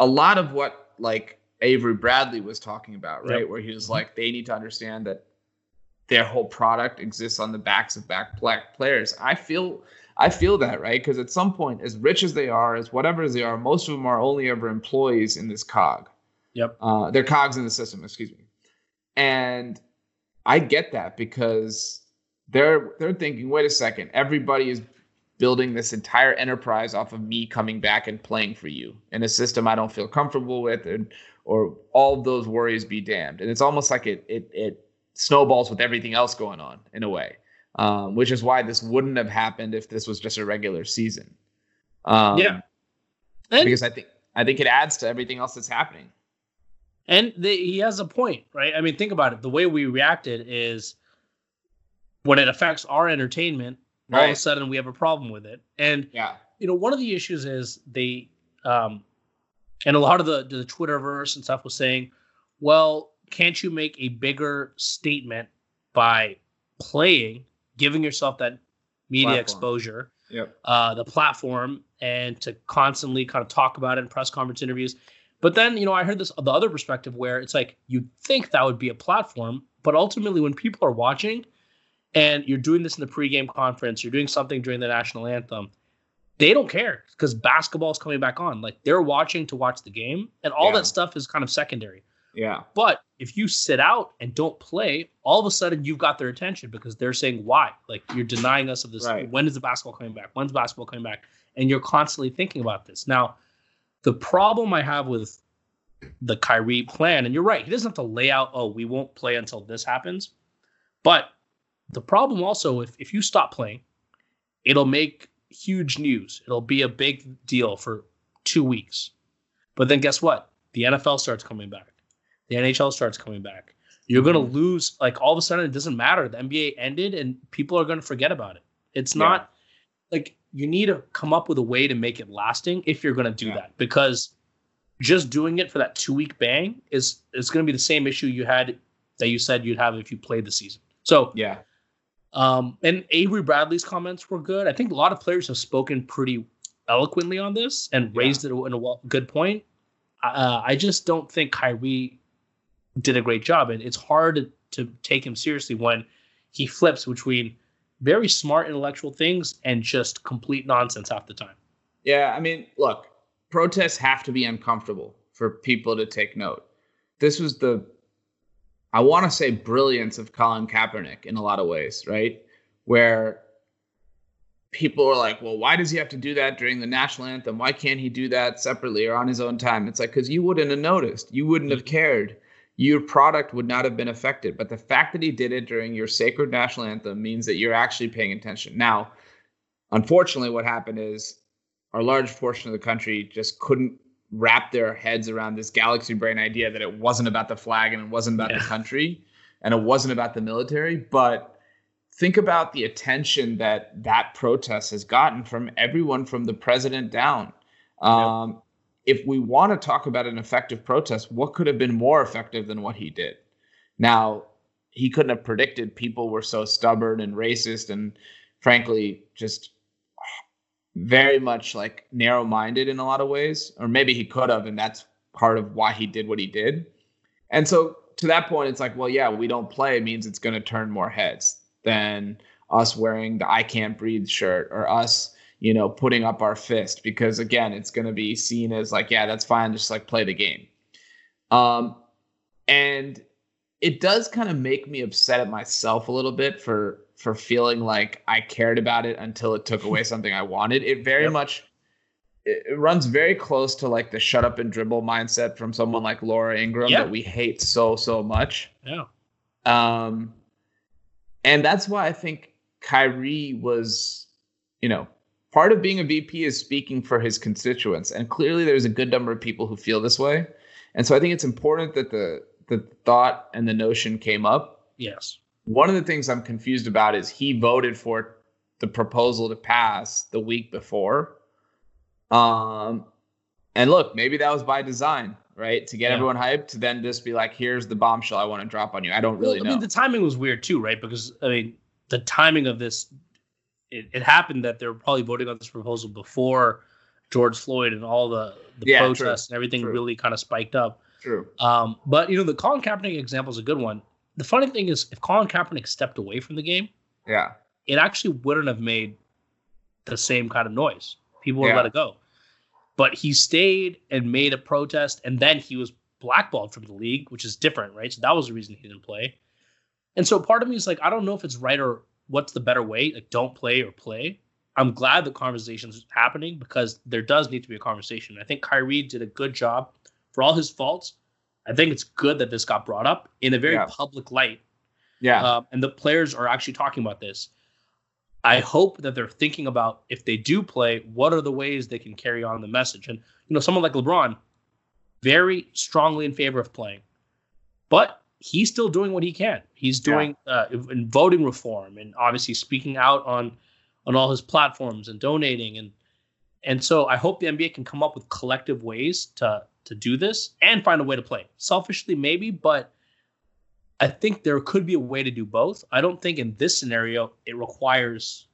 a lot of what like Avery Bradley was talking about, right? Yep. Where he was like, they need to understand that their whole product exists on the backs of back black players. I feel, I feel that, right? Because at some point, as rich as they are, as whatever as they are, most of them are only ever employees in this cog. Yep. Uh, they're cogs in the system, excuse me. And I get that because they're they're thinking, wait a second, everybody is building this entire enterprise off of me coming back and playing for you in a system I don't feel comfortable with, and or all those worries be damned. And it's almost like it it it snowballs with everything else going on in a way, um, which is why this wouldn't have happened if this was just a regular season. Um, yeah, and because I think I think it adds to everything else that's happening. And the, he has a point, right? I mean, think about it. The way we reacted is when it affects our entertainment. All right. of a sudden, we have a problem with it. And, yeah. you know, one of the issues is they, um, and a lot of the, the Twitterverse and stuff was saying, well, can't you make a bigger statement by playing, giving yourself that media platform. exposure, yep. uh, the platform, and to constantly kind of talk about it in press conference interviews? But then, you know, I heard this, the other perspective where it's like, you'd think that would be a platform, but ultimately when people are watching and you're doing this in the pregame conference, you're doing something during the national anthem, they don't care because basketball is coming back on. Like, they're watching to watch the game, and all yeah. that stuff is kind of secondary. Yeah. But if you sit out and don't play, all of a sudden you've got their attention because they're saying, why? Like, you're denying us of this. Right. When is the basketball coming back? When's basketball coming back? And you're constantly thinking about this. Now, the problem I have with the Kyrie plan, and you're right, he doesn't have to lay out, oh, we won't play until this happens. But the problem also, if, if you stop playing, it'll make huge news. It'll be a big deal for two weeks. But then guess what? The N F L starts coming back. The N H L starts coming back. You're going to lose. Like, all of a sudden, it doesn't matter. The N B A ended, and people are going to forget about it. It's yeah. not like you need to come up with a way to make it lasting if you're going to do yeah. that, because just doing it for that two week bang is, is going to be the same issue you had that you said you'd have if you played the season. So, yeah. Um, and Avery Bradley's comments were good. I think a lot of players have spoken pretty eloquently on this and yeah. raised it in a good point. Uh, I just don't think Kyrie did a great job, and it's hard to take him seriously when he flips between very smart intellectual things and just complete nonsense half the time. Yeah, I mean, look, protests have to be uncomfortable for people to take note. This was the, I want to say, brilliance of Colin Kaepernick in a lot of ways, right? Where people were like, well, why does he have to do that during the national anthem? Why can't he do that separately or on his own time? It's like, because you wouldn't have noticed. You wouldn't have cared. Your product would not have been affected. But the fact that he did it during your sacred national anthem means that you're actually paying attention. Now, unfortunately, what happened is a large portion of the country just couldn't wrap their heads around this galaxy brain idea that it wasn't about the flag and it wasn't about yeah. the country and it wasn't about the military. But think about the attention that that protest has gotten from everyone, from the president down. Um, yeah. If we want to talk about an effective protest, what could have been more effective than what he did? Now, he couldn't have predicted people were so stubborn and racist and, frankly, just very much like narrow-minded in a lot of ways. Or maybe he could have, and that's part of why he did what he did. And so to that point, it's like, well, yeah, we don't play means it's going to turn more heads than us wearing the I Can't Breathe shirt or us, you know, putting up our fist, because again, it's going to be seen as like, yeah, that's fine. Just like play the game. Um, and it does kind of make me upset at myself a little bit for, for feeling like I cared about it until it took away something I wanted. It very yep. much, it, it runs very close to like the shut up and dribble mindset from someone like Laura Ingram yeah. that we hate so, so much. Yeah. Um, and that's why I think Kyrie was, you know, part of being a V P is speaking for his constituents. And clearly there's a good number of people who feel this way. And so I think it's important that the, the thought and the notion came up. Yes. One of the things I'm confused about is he voted for the proposal to pass the week before. Um, and look, maybe that was by design, right? To get yeah. everyone hyped, to then just be like, here's the bombshell I want to drop on you. I don't really well, I know. I mean, the timing was weird too, right? Because, I mean, the timing of this, It, it happened that they were probably voting on this proposal before George Floyd and all the, the yeah, protests true, and everything true. really kind of spiked up. True. Um, but, you know, the Colin Kaepernick example is a good one. The funny thing is, if Colin Kaepernick stepped away from the game, yeah, it actually wouldn't have made the same kind of noise. People would yeah. let it go. But he stayed and made a protest, and then he was blackballed from the league, which is different, right? So that was the reason he didn't play. And so part of me is like, I don't know if it's right or what's the better way? Like, don't play or play. I'm glad the conversation's happening because there does need to be a conversation. I think Kyrie did a good job for all his faults. I think it's good that this got brought up in a very yeah. public light. Yeah. Uh, and the players are actually talking about this. I hope that they're thinking about, if they do play, what are the ways they can carry on the message? And, you know, someone like LeBron, very strongly in favor of playing, but he's still doing what he can. He's doing yeah. uh, in voting reform and obviously speaking out on on all his platforms and donating. And and so I hope the N B A can come up with collective ways to to do this and find a way to play. Selfishly, maybe, but I think there could be a way to do both. I don't think in this scenario it requires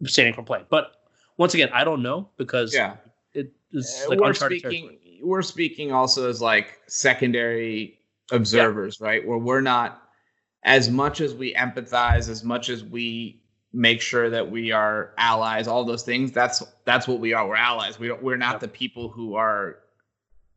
abstaining from play. But once again, I don't know because yeah. it is uh, like uncharted territory. we're speaking also as like secondary observers, yeah. right? Where we're not, as much as we empathize, as much as we make sure that we are allies, all those things, that's that's what we are. We're allies. We don't, we're not yeah. the people who are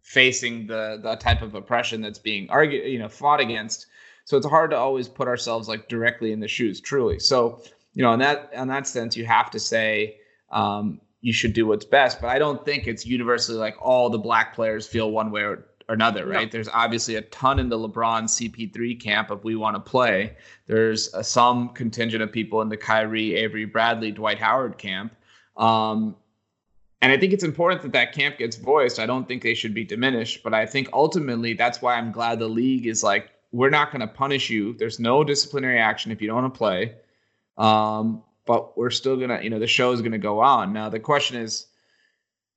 facing the the type of oppression that's being argued, you know, fought against. So it's hard to always put ourselves like directly in the shoes, truly. So, you know, in that in that sense, you have to say um, you should do what's best. But I don't think it's universally like all the black players feel one way or, or another, right? No. There's obviously a ton in the LeBron C P three camp of we want to play. There's a, some contingent of people in the Kyrie, Avery Bradley, Dwight Howard camp. Um, and I think it's important that that camp gets voiced. I don't think they should be diminished. But I think ultimately that's why I'm glad the league is like, we're not going to punish you. There's no disciplinary action if you don't want to play. Um, but we're still going to, you know, the show is going to go on. Now, the question is,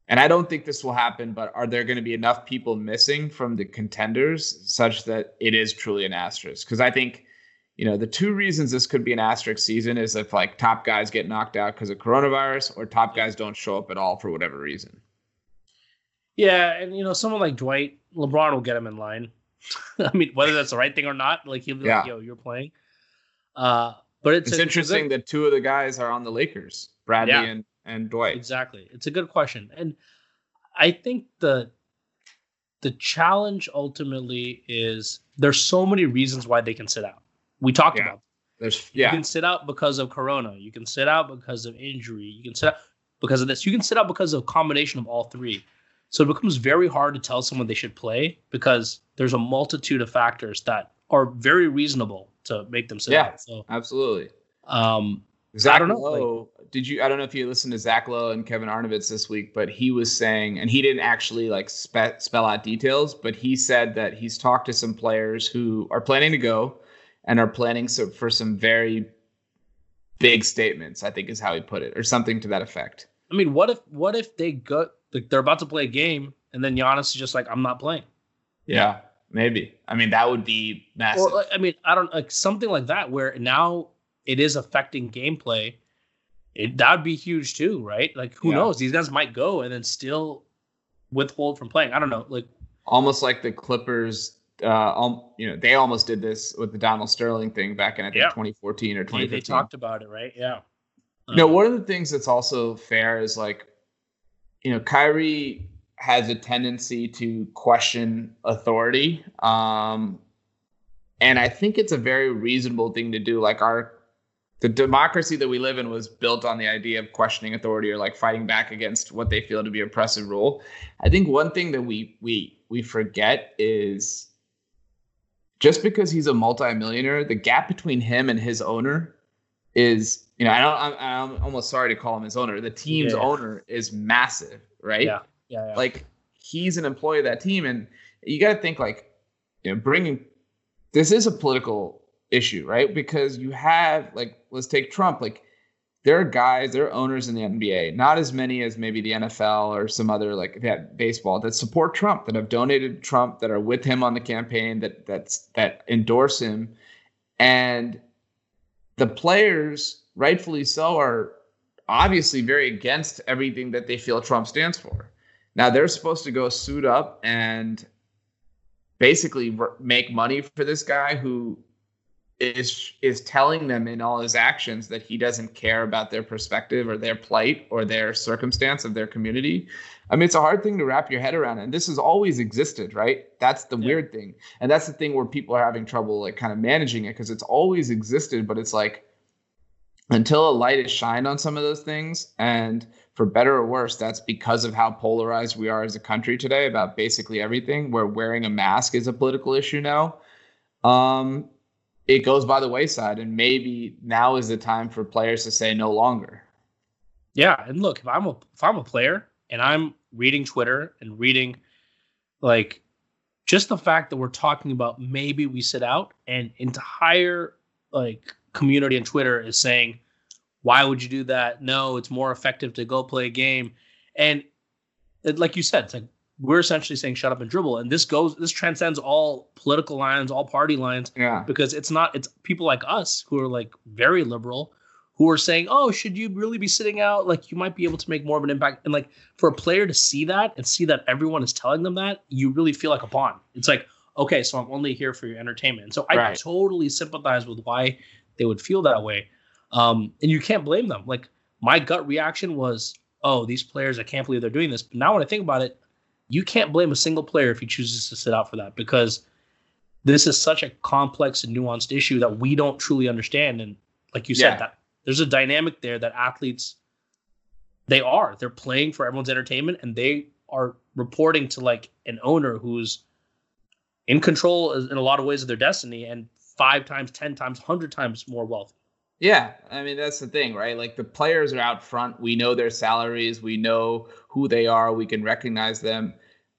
and I don't think this will happen, but are there going to be enough people missing from the contenders such that it is truly an asterisk? Because I think, you know, the two reasons this could be an asterisk season is if like top guys get knocked out because of coronavirus or top guys don't show up at all for whatever reason. Yeah. And, you know, someone like Dwight, LeBron will get him in line. I mean, whether that's the right thing or not, like he'll be yeah. like, yo, you're playing. Uh, but it's, it's a, interesting it's a, that two of the guys are on the Lakers, Bradley yeah, and, and Dwight. Exactly. It's a good question. And I think the the challenge ultimately is there's so many reasons why they can sit out. We talked yeah. about there's yeah. You can sit out because of corona. You can sit out because of injury. You can sit out because of this. You can sit out because of a combination of all three. So it becomes very hard to tell someone they should play because there's a multitude of factors that are very reasonable to make them sit yeah, out. So absolutely. Um, Zach I don't know, Lowe, like, did you? I don't know if you listened to Zach Lowe and Kevin Arnovitz this week, but he was saying, and he didn't actually like spe- spell out details, but he said that he's talked to some players who are planning to go and are planning so, for some very big statements, I think is how he put it, or something to that effect. I mean, what if what if they go? Like they're about to play a game, and then Giannis is just like, I'm not playing. Yeah, maybe. I mean, that would be massive. Or, I mean, I don't like something like that where now it is affecting gameplay. It that would be huge too, right? Like, who yeah. knows? These guys might go and then still withhold from playing. I don't know. Like almost like the Clippers, uh, um, you know, they almost did this with the Donald Sterling thing back in I think yeah. twenty fourteen or twenty fifteen. They, they talked about it, right? Yeah. Um, no, one of the things that's also fair is like. You know, Kyrie has a tendency to question authority. Um, and I think it's a very reasonable thing to do. Like our, the democracy that we live in was built on the idea of questioning authority or like fighting back against what they feel to be oppressive rule. I think one thing that we, we, we forget is just because he's a multimillionaire, the gap between him and his owner is, you know, I don't, I'm, I'm almost sorry to call him his owner. The team's yeah. owner is massive, right? Yeah. yeah, yeah. Like, he's an employee of that team. And you got to think, like, you know, bringing – this is a political issue, right? Because you have, like, let's take Trump. Like, there are guys, there are owners in the N B A, not as many as maybe the N F L or some other, like, that baseball, that support Trump, that have donated to Trump, that are with him on the campaign, that that's that endorse him. And the players – rightfully so, are obviously very against everything that they feel Trump stands for. Now, they're supposed to go suit up and basically make money for this guy who is is telling them in all his actions that he doesn't care about their perspective or their plight or their circumstance of their community. I mean, it's a hard thing to wrap your head around. And this has always existed, right? That's the yeah. weird thing. And that's the thing where people are having trouble like kind of managing it because it's always existed, but it's like, until a light is shined on some of those things, and for better or worse, that's because of how polarized we are as a country today about basically everything, where wearing a mask is a political issue now, um, it goes by the wayside, and maybe now is the time for players to say no longer. Yeah, and look, if I'm a, if I'm a player, and I'm reading Twitter, and reading, like, just the fact that we're talking about maybe we sit out, and entire, like, community on Twitter is saying, why would you do that? No, it's more effective to go play a game. And it, like you said, it's like we're essentially saying shut up and dribble. And this goes, this transcends all political lines, all party lines, yeah. because it's not, it's people like us who are like very liberal who are saying, oh, should you really be sitting out? Like, you might be able to make more of an impact. And like, for a player to see that and see that everyone is telling them that, you really feel like a pawn. It's like, okay, so I'm only here for your entertainment. And so I right. totally sympathize with why they would feel that way. Um, and you can't blame them. Like, my gut reaction was, oh, these players, I can't believe they're doing this. But now when I think about it, you can't blame a single player if he chooses to sit out for that, because this is such a complex and nuanced issue that we don't truly understand. And like you said, yeah. that there's a dynamic there that athletes, they are, they're playing for everyone's entertainment, and they are reporting to like an owner who's in control in a lot of ways of their destiny, and five times, ten times, hundred times more wealthy. Yeah, I mean, that's the thing, right? Like, the players are out front. We know their salaries. We know who they are. We can recognize them.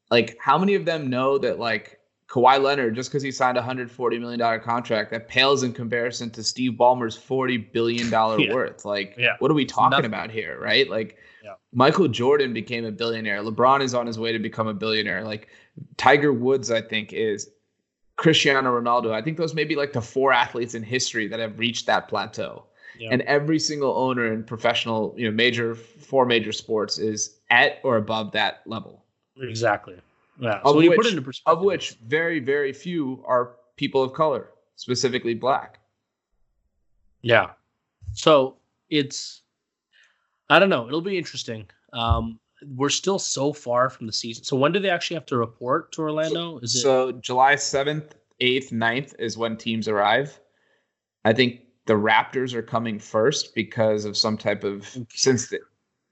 Like, how many of them know that, like, Kawhi Leonard, just because he signed a one hundred forty million dollars contract, that pales in comparison to Steve Ballmer's forty billion dollars yeah. worth? Like, yeah. what are we talking about here, right? Like, yeah. Michael Jordan became a billionaire. LeBron is on his way to become a billionaire. Like, Tiger Woods, I think, is... Cristiano Ronaldo. I think those may be like the four athletes in history that have reached that plateau. Yeah. And every single owner in professional, you know, major, four major sports is at or above that level. Exactly. Yeah. Of, so which, you put it into perspective. Of which very, very few are people of color, specifically black. Yeah. So it's, I don't know. It'll be interesting. Um, We're still so far from the season. So when do they actually have to report to Orlando? Is it so July seventh, eighth, ninth is when teams arrive. I think the Raptors are coming first because of some type of okay. since the,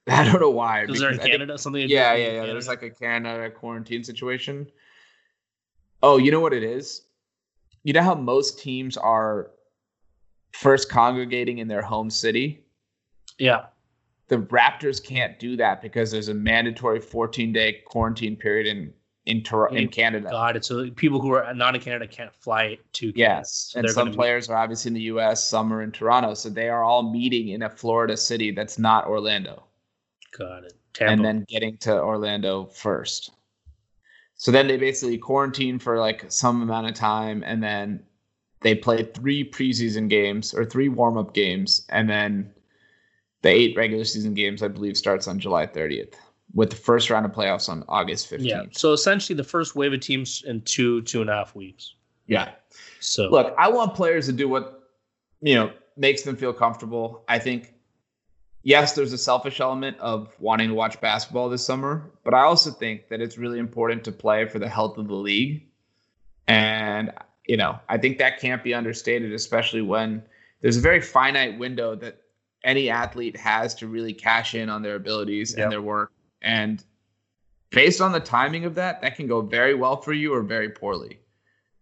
I don't know why. Is there in I Canada think, something? Yeah, yeah, yeah. There's like a Canada quarantine situation. Oh, you know what it is? You know how most teams are first congregating in their home city? Yeah. The Raptors can't do that because there's a mandatory fourteen-day quarantine period in in, Tor- in Canada. Got it. So people who are not in Canada can't fly to Canada. Yes, so and some players be- are obviously in the U S, some are in Toronto. So they are all meeting in a Florida city that's not Orlando. Got it. Tampa. And then getting to Orlando first. So then they basically quarantine for like some amount of time, and then they play three preseason games or three warm-up games, and then the eight regular season games, I believe, starts on July thirtieth, with the first round of playoffs on August fifteenth. Yeah, so essentially the first wave of teams in two, two and a half weeks. Yeah. So look, I want players to do what, you know, makes them feel comfortable. I think, yes, there's a selfish element of wanting to watch basketball this summer, but I also think that it's really important to play for the health of the league. And, you know, I think that can't be understated, especially when there's a very finite window that any athlete has to really cash in on their abilities yep. and their work. And based on the timing of that, that can go very well for you or very poorly.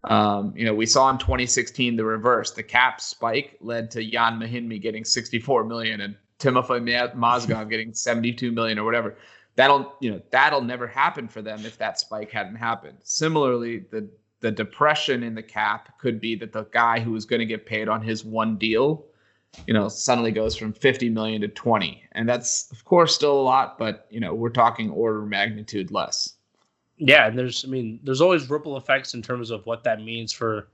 Um, you know, we saw in twenty sixteen, the reverse, the cap spike led to Jan Mahinmi getting sixty-four million and Timofey Mozgov getting seventy-two million or whatever. That'll, you know, that'll never happen for them if that spike hadn't happened. Similarly, the, the depression in the cap could be that the guy who was going to get paid on his one deal, you know, suddenly goes from fifty million to twenty. And that's, of course, still a lot, but, you know, we're talking order of magnitude less. Yeah. And there's, I mean, there's always ripple effects in terms of what that means for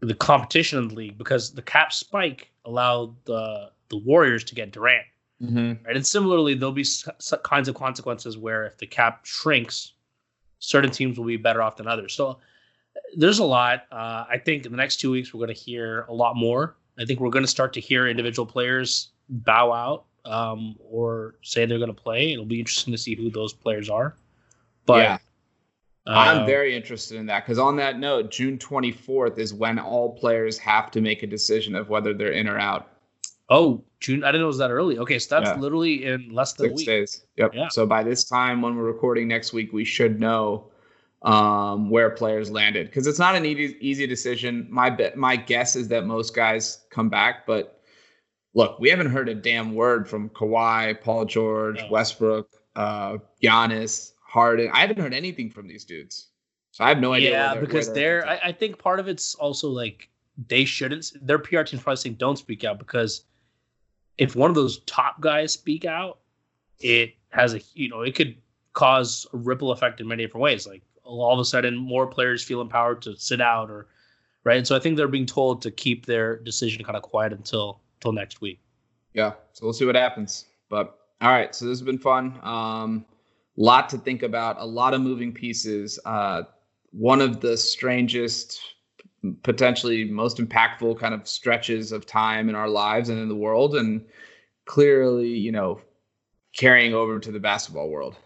the competition in the league, because the cap spike allowed the the Warriors to get Durant. Mm-hmm. Right. And similarly, there'll be s- kinds of consequences where if the cap shrinks, certain teams will be better off than others. So there's a lot. Uh, I think in the next two weeks, we're going to hear a lot more. I think we're going to start to hear individual players bow out um, or say they're going to play. It'll be interesting to see who those players are. But yeah. uh, I'm very interested in that, because on that note, June twenty-fourth is when all players have to make a decision of whether they're in or out. Oh, June. I didn't know it was that early. Okay, so that's yeah. literally in less than Six a week. Days. Yep. Yeah. So by this time, when we're recording next week, we should know um where players landed, because it's not an easy easy decision. My bet, my guess is that most guys come back, but look, we haven't heard a damn word from Kawhi, Paul George, no. Westbrook, uh Giannis, Harden. I haven't heard anything from these dudes, so I have no idea. Yeah, where they're, because where they're, they're I, I think part of it's also like they shouldn't. Their P R team's probably saying don't speak out, because if one of those top guys speak out, it has a you know it could cause a ripple effect in many different ways, like. All of a sudden, more players feel empowered to sit out, or right. And so I think they're being told to keep their decision kind of quiet until till next week. Yeah, so we'll see what happens. But all right, so this has been fun. Um, lot to think about, a lot of moving pieces. Uh, one of the strangest, potentially most impactful kind of stretches of time in our lives and in the world, and clearly, you know, carrying over to the basketball world.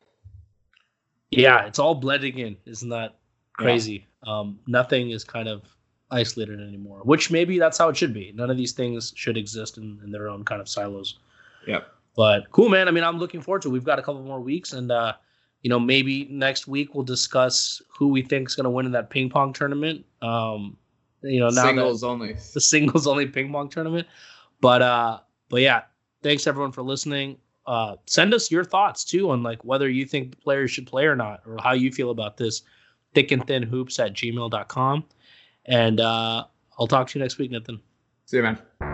Yeah, it's all blending in. Isn't that crazy? Yeah. Um, nothing is kind of isolated anymore, which maybe that's how it should be. None of these things should exist in, in their own kind of silos. Yeah. But cool, man. I mean, I'm looking forward to it. We've got a couple more weeks, and uh, you know, maybe next week we'll discuss who we think is going to win in that ping pong tournament. Um, you know, now singles only, the singles only ping pong tournament. But uh, but yeah, thanks everyone for listening. Uh, send us your thoughts too on like whether you think the players should play or not, or how you feel about this. thick and thin hoops at gmail dot com. And uh, I'll talk to you next week, Nathan. See you, man.